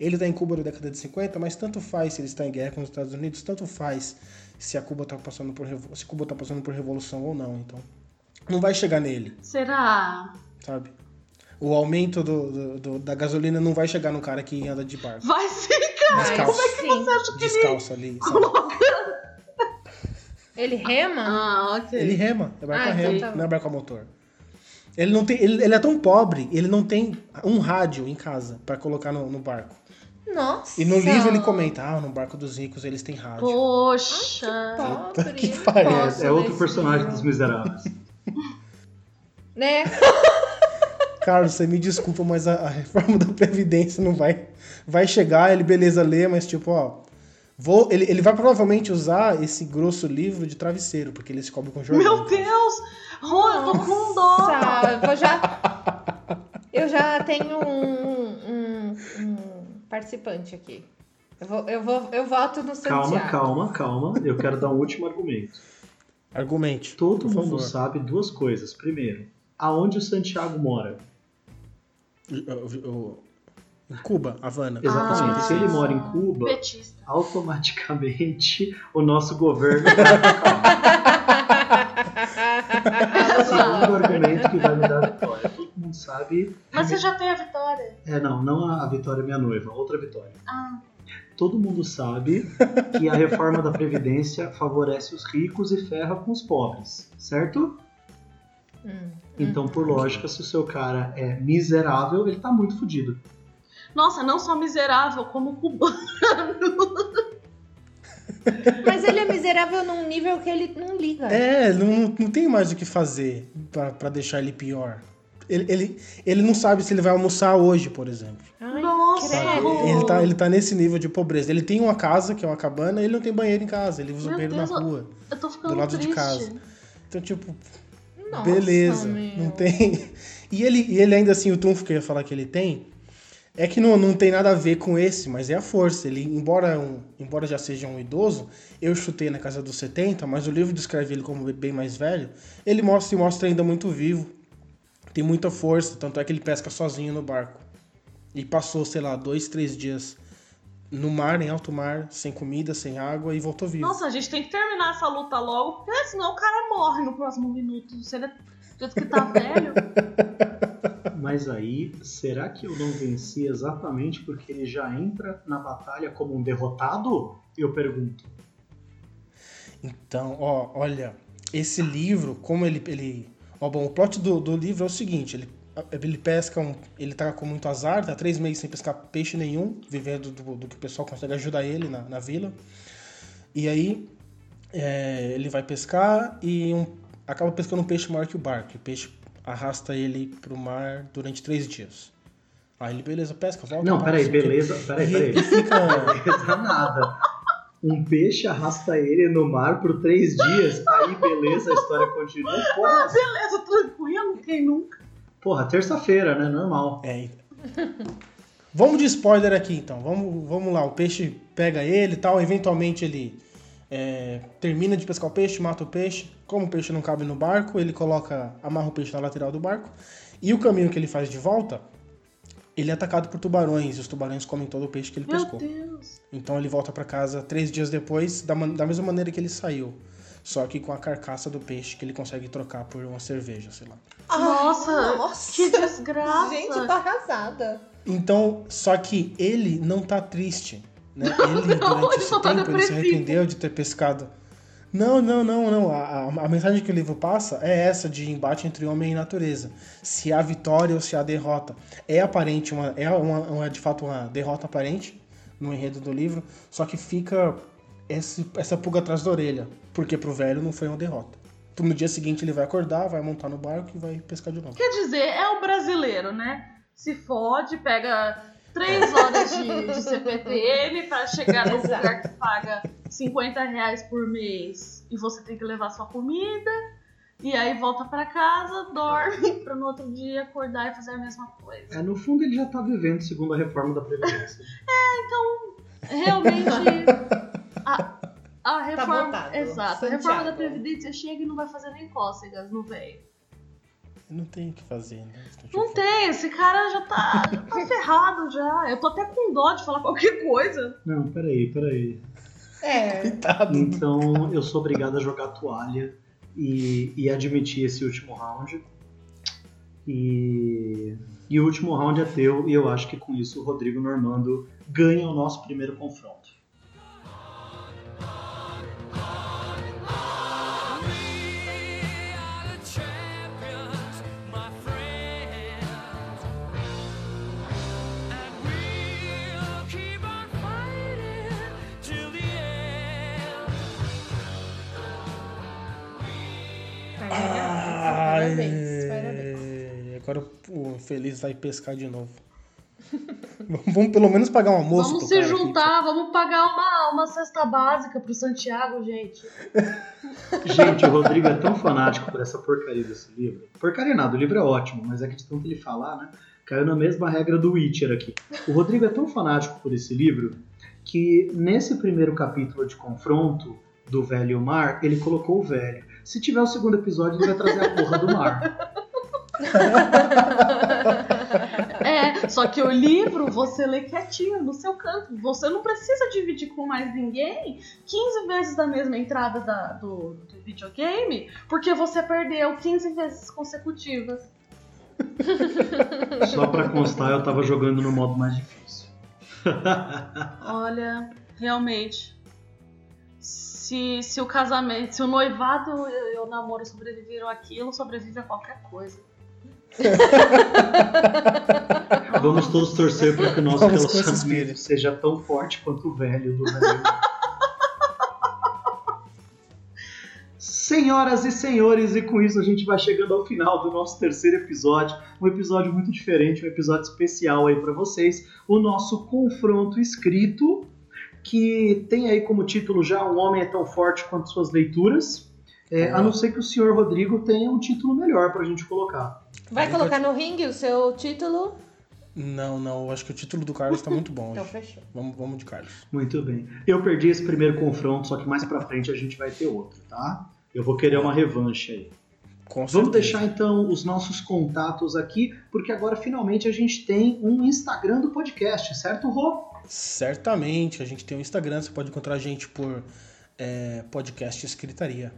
Ele tá em Cuba na década de 50, mas tanto faz se ele está em guerra com os Estados Unidos, tanto faz se Cuba tá passando por revolução ou não. Então, não vai chegar nele. Será? Sabe? O aumento da gasolina não vai chegar no cara que anda de barco. Vai sim, cara! Descalço. Como é que você acha que descalço ali, sabe? Ele rema? Ah, ok. Ele rema. É barco a remo, não é barco a motor. Ele não tem. Ele é tão pobre, ele não tem um rádio em casa pra colocar no barco. Nossa. E no livro ele comenta, no barco dos ricos eles têm rádio. Poxa. Ai, que pobre. Que pariu. É outro personagem dos Miseráveis. Né? Carlos, você me desculpa, mas a reforma da Previdência não vai chegar, ele beleza lê, mas tipo, ele vai provavelmente usar esse grosso livro de travesseiro, porque ele se cobre com jornal. Meu Deus! Rô, eu tô com dó! Eu já tenho um participante aqui. Eu voto no Santiago. Calma. Eu quero dar um último argumento. Argumente. Todo mundo sabe duas coisas. Primeiro, aonde o Santiago mora? Em Cuba, Havana. Exatamente. Se ele mora em Cuba, petista, automaticamente o nosso governo vai ficar. O segundo argumento que vai me dar a vitória. Todo mundo sabe. Mas você já tem a vitória. Não a vitória minha noiva, outra vitória. Todo mundo sabe que a reforma da Previdência favorece os ricos e ferra com os pobres, certo? Então, por lógica, se o seu cara é miserável, ele tá muito fodido. Nossa, não só miserável, como cubano. Mas ele é miserável num nível que ele não liga. Não tem mais o que fazer pra deixar ele pior. Ele não sabe se ele vai almoçar hoje, por exemplo. Nossa! Ele tá nesse nível de pobreza. Ele tem uma casa, que é uma cabana, e ele não tem banheiro em casa. Ele usa o banheiro na rua. Eu tô ficando do lado triste. De casa. Então, tipo... Nossa, beleza, não tem... E ele ainda assim, o trunfo que eu ia falar que ele tem, é que não tem nada a ver com esse, mas é a força. Ele, embora já seja um idoso, eu chutei na casa dos 70, mas o livro descreve ele como bem mais velho, ele se mostra ainda muito vivo, tem muita força, tanto é que ele pesca sozinho no barco. E passou, 2-3 dias no mar, em alto mar, sem comida, sem água, e voltou vivo. Nossa, a gente tem que terminar essa luta logo, porque senão o cara morre no próximo minuto. Será que tá velho? Mas aí, será que eu não venci exatamente porque ele já entra na batalha como um derrotado? Eu pergunto. Então, olha, esse livro, como ele... o plot do livro é o seguinte, ele pesca, ele tá com muito azar, tá 3 meses sem pescar peixe nenhum, vivendo do que o pessoal consegue ajudar ele na vila. E aí ele vai pescar e acaba pescando um peixe maior que o barco. E o peixe arrasta ele pro mar durante 3 dias. Aí ele, beleza, pesca, volta. Não, peraí, beleza, peraí. Fica nada. Um peixe arrasta ele no mar por 3 dias, aí beleza, a história continua. Porra. Beleza, tranquilo, quem nunca? Porra, terça-feira, né? Normal. Vamos de spoiler aqui, então. Vamos lá, o peixe pega ele e tal. Eventualmente ele termina de pescar o peixe, mata o peixe. Como o peixe não cabe no barco, ele amarra o peixe na lateral do barco. E o caminho que ele faz de volta, ele é atacado por tubarões. E os tubarões comem todo o peixe que ele pescou. Meu Deus. Então ele volta pra casa 3 dias depois, da mesma maneira que ele saiu. Só que com a carcaça do peixe que ele consegue trocar por uma cerveja, sei lá. Nossa, que desgraça. Gente, tá arrasada. Então, só que ele não tá triste, né? Ele se arrependeu de ter pescado. Não. A mensagem que o livro passa é essa de embate entre homem e natureza. Se há vitória ou se há derrota. É aparente, de fato uma derrota aparente no enredo do livro, só que fica... essa pulga atrás da orelha, porque pro velho não foi uma derrota. No dia seguinte ele vai acordar, vai montar no barco e vai pescar de novo. Quer dizer, é o brasileiro, né? Se fode, pega 3 horas de CPTM pra chegar no lugar que paga R$50 por mês e você tem que levar sua comida, e aí volta pra casa, dorme, pra no outro dia acordar e fazer a mesma coisa. No fundo ele já tá vivendo segundo a reforma da Previdência. Então, realmente... A reforma, tá botado, exato, a reforma da Previdência chega e não vai fazer nem cócegas no velho. Não tem o que fazer, né? Não tem, esse cara já tá ferrado já. Eu tô até com dó de falar qualquer coisa. Não, peraí. Coitado. Então eu sou obrigado a jogar a toalha e admitir esse último round. E o último round é teu, e eu acho que com isso o Rodrigo Normando ganha o nosso primeiro confronto. Keep on. Parabéns, parabéns. Agora o Feliz vai pescar de novo. Vamos pelo menos pagar um almoço. Vamos se juntar, aqui. Vamos pagar uma cesta básica pro Santiago, gente. Gente, o Rodrigo é tão fanático por essa porcaria desse livro. Porcaria nada, o livro é ótimo, mas a questão que ele falar, né? Caiu na mesma regra do Witcher aqui. O Rodrigo é tão fanático por esse livro que nesse primeiro capítulo de confronto do velho e o mar, ele colocou o velho. Se tiver o segundo episódio, ele vai trazer a porra do mar. É, só que o livro você lê quietinho no seu canto. Você não precisa dividir com mais ninguém 15 vezes da mesma entrada do videogame, porque você perdeu 15 vezes consecutivas. Só pra constar, eu tava jogando no modo mais difícil. Olha, realmente, se o casamento, se o noivado e o namoro sobreviveram àquilo, sobrevive a qualquer coisa. Vamos todos torcer para que o nosso relacionamento seja tão forte quanto o velho do velho. Senhoras e senhores, e com isso a gente vai chegando ao final do nosso terceiro episódio, um episódio muito diferente, um episódio especial aí para vocês, o nosso confronto escrito, que tem aí como título já Um Homem é Tão Forte Quanto Suas Leituras, a não ser que o senhor Rodrigo tenha um título melhor pra gente colocar. Vai colocar no ringue o seu título? Não, eu acho que o título do Carlos tá muito bom. Então fechou. Vamos de Carlos. Muito bem. Eu perdi esse primeiro confronto, só que mais pra frente a gente vai ter outro, tá? Eu vou querer uma revanche aí. Vamos deixar então os nossos contatos aqui, porque agora finalmente a gente tem um Instagram do podcast, certo, Rô? Certamente, a gente tem um Instagram, você pode encontrar a gente por podcast Escritaria.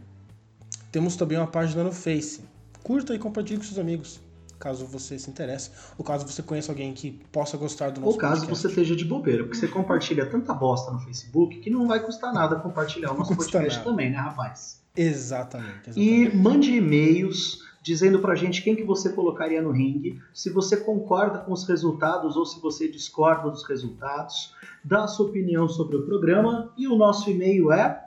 Temos também uma página no Face. Curta e compartilhe com seus amigos, caso você se interesse, ou caso você conheça alguém que possa gostar do nosso podcast. Ou caso você esteja de bobeira, porque você compartilha tanta bosta no Facebook que não vai custar nada compartilhar o nosso podcast também, né, rapaz? Exatamente. E mande e-mails dizendo pra gente quem que você colocaria no ringue, se você concorda com os resultados ou se você discorda dos resultados, dá a sua opinião sobre o programa, e o nosso e-mail é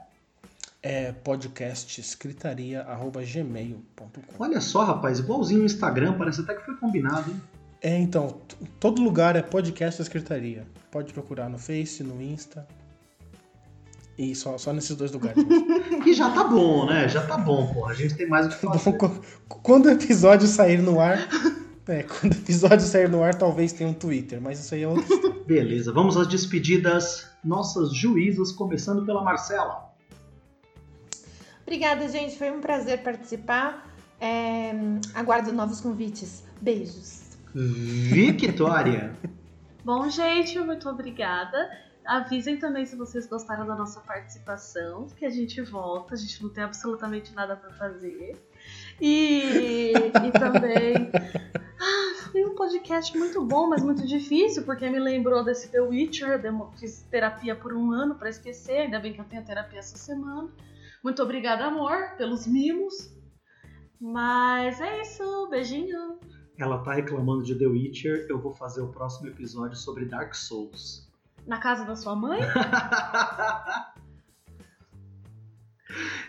podcastescritaria@gmail.com. Olha só, rapaz, igualzinho o Instagram, parece até que foi combinado, hein? É, então, todo lugar é podcastescritaria. Pode procurar no Face, no Insta. E só nesses dois lugares. E já tá bom, né? Já tá bom, porra. A gente tem mais o que fazer. Quando o episódio sair no ar... quando o episódio sair no ar, talvez tenha um Twitter, mas isso aí é outro. Beleza, vamos às despedidas. Nossas juízas, começando pela Marcela. Obrigada, gente. Foi um prazer participar. Aguardo novos convites. Beijos. Vitória. Bom, gente, muito obrigada. Avisem também se vocês gostaram da nossa participação, que a gente volta. A gente não tem absolutamente nada para fazer. E também... Tem um podcast muito bom, mas muito difícil, porque me lembrou desse The Witcher. Fiz terapia por um ano para esquecer. Ainda bem que eu tenho terapia essa semana. Muito obrigada, amor, pelos mimos. Mas é isso, beijinho. Ela tá reclamando de The Witcher. Eu vou fazer o próximo episódio sobre Dark Souls. Na casa da sua mãe?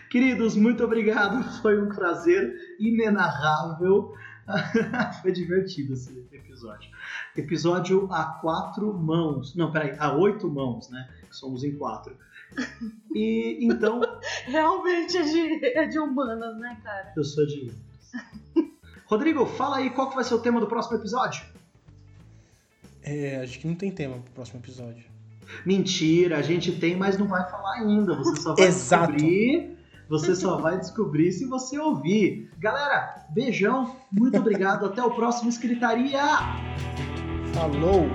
Queridos, muito obrigado. Foi um prazer inenarrável. Foi divertido esse episódio. Episódio a 4 mãos. Não, peraí, a 8 mãos, né? Somos em 4. E então... Realmente é de humanas, né, cara? Eu sou de humanas. Rodrigo, fala aí qual que vai ser o tema do próximo episódio. Acho que não tem tema pro próximo episódio. Mentira, a gente tem, mas não vai falar ainda. Você só vai descobrir. Você só vai descobrir se você ouvir. Galera, beijão, muito obrigado. Até o próximo Escritaria. Falou.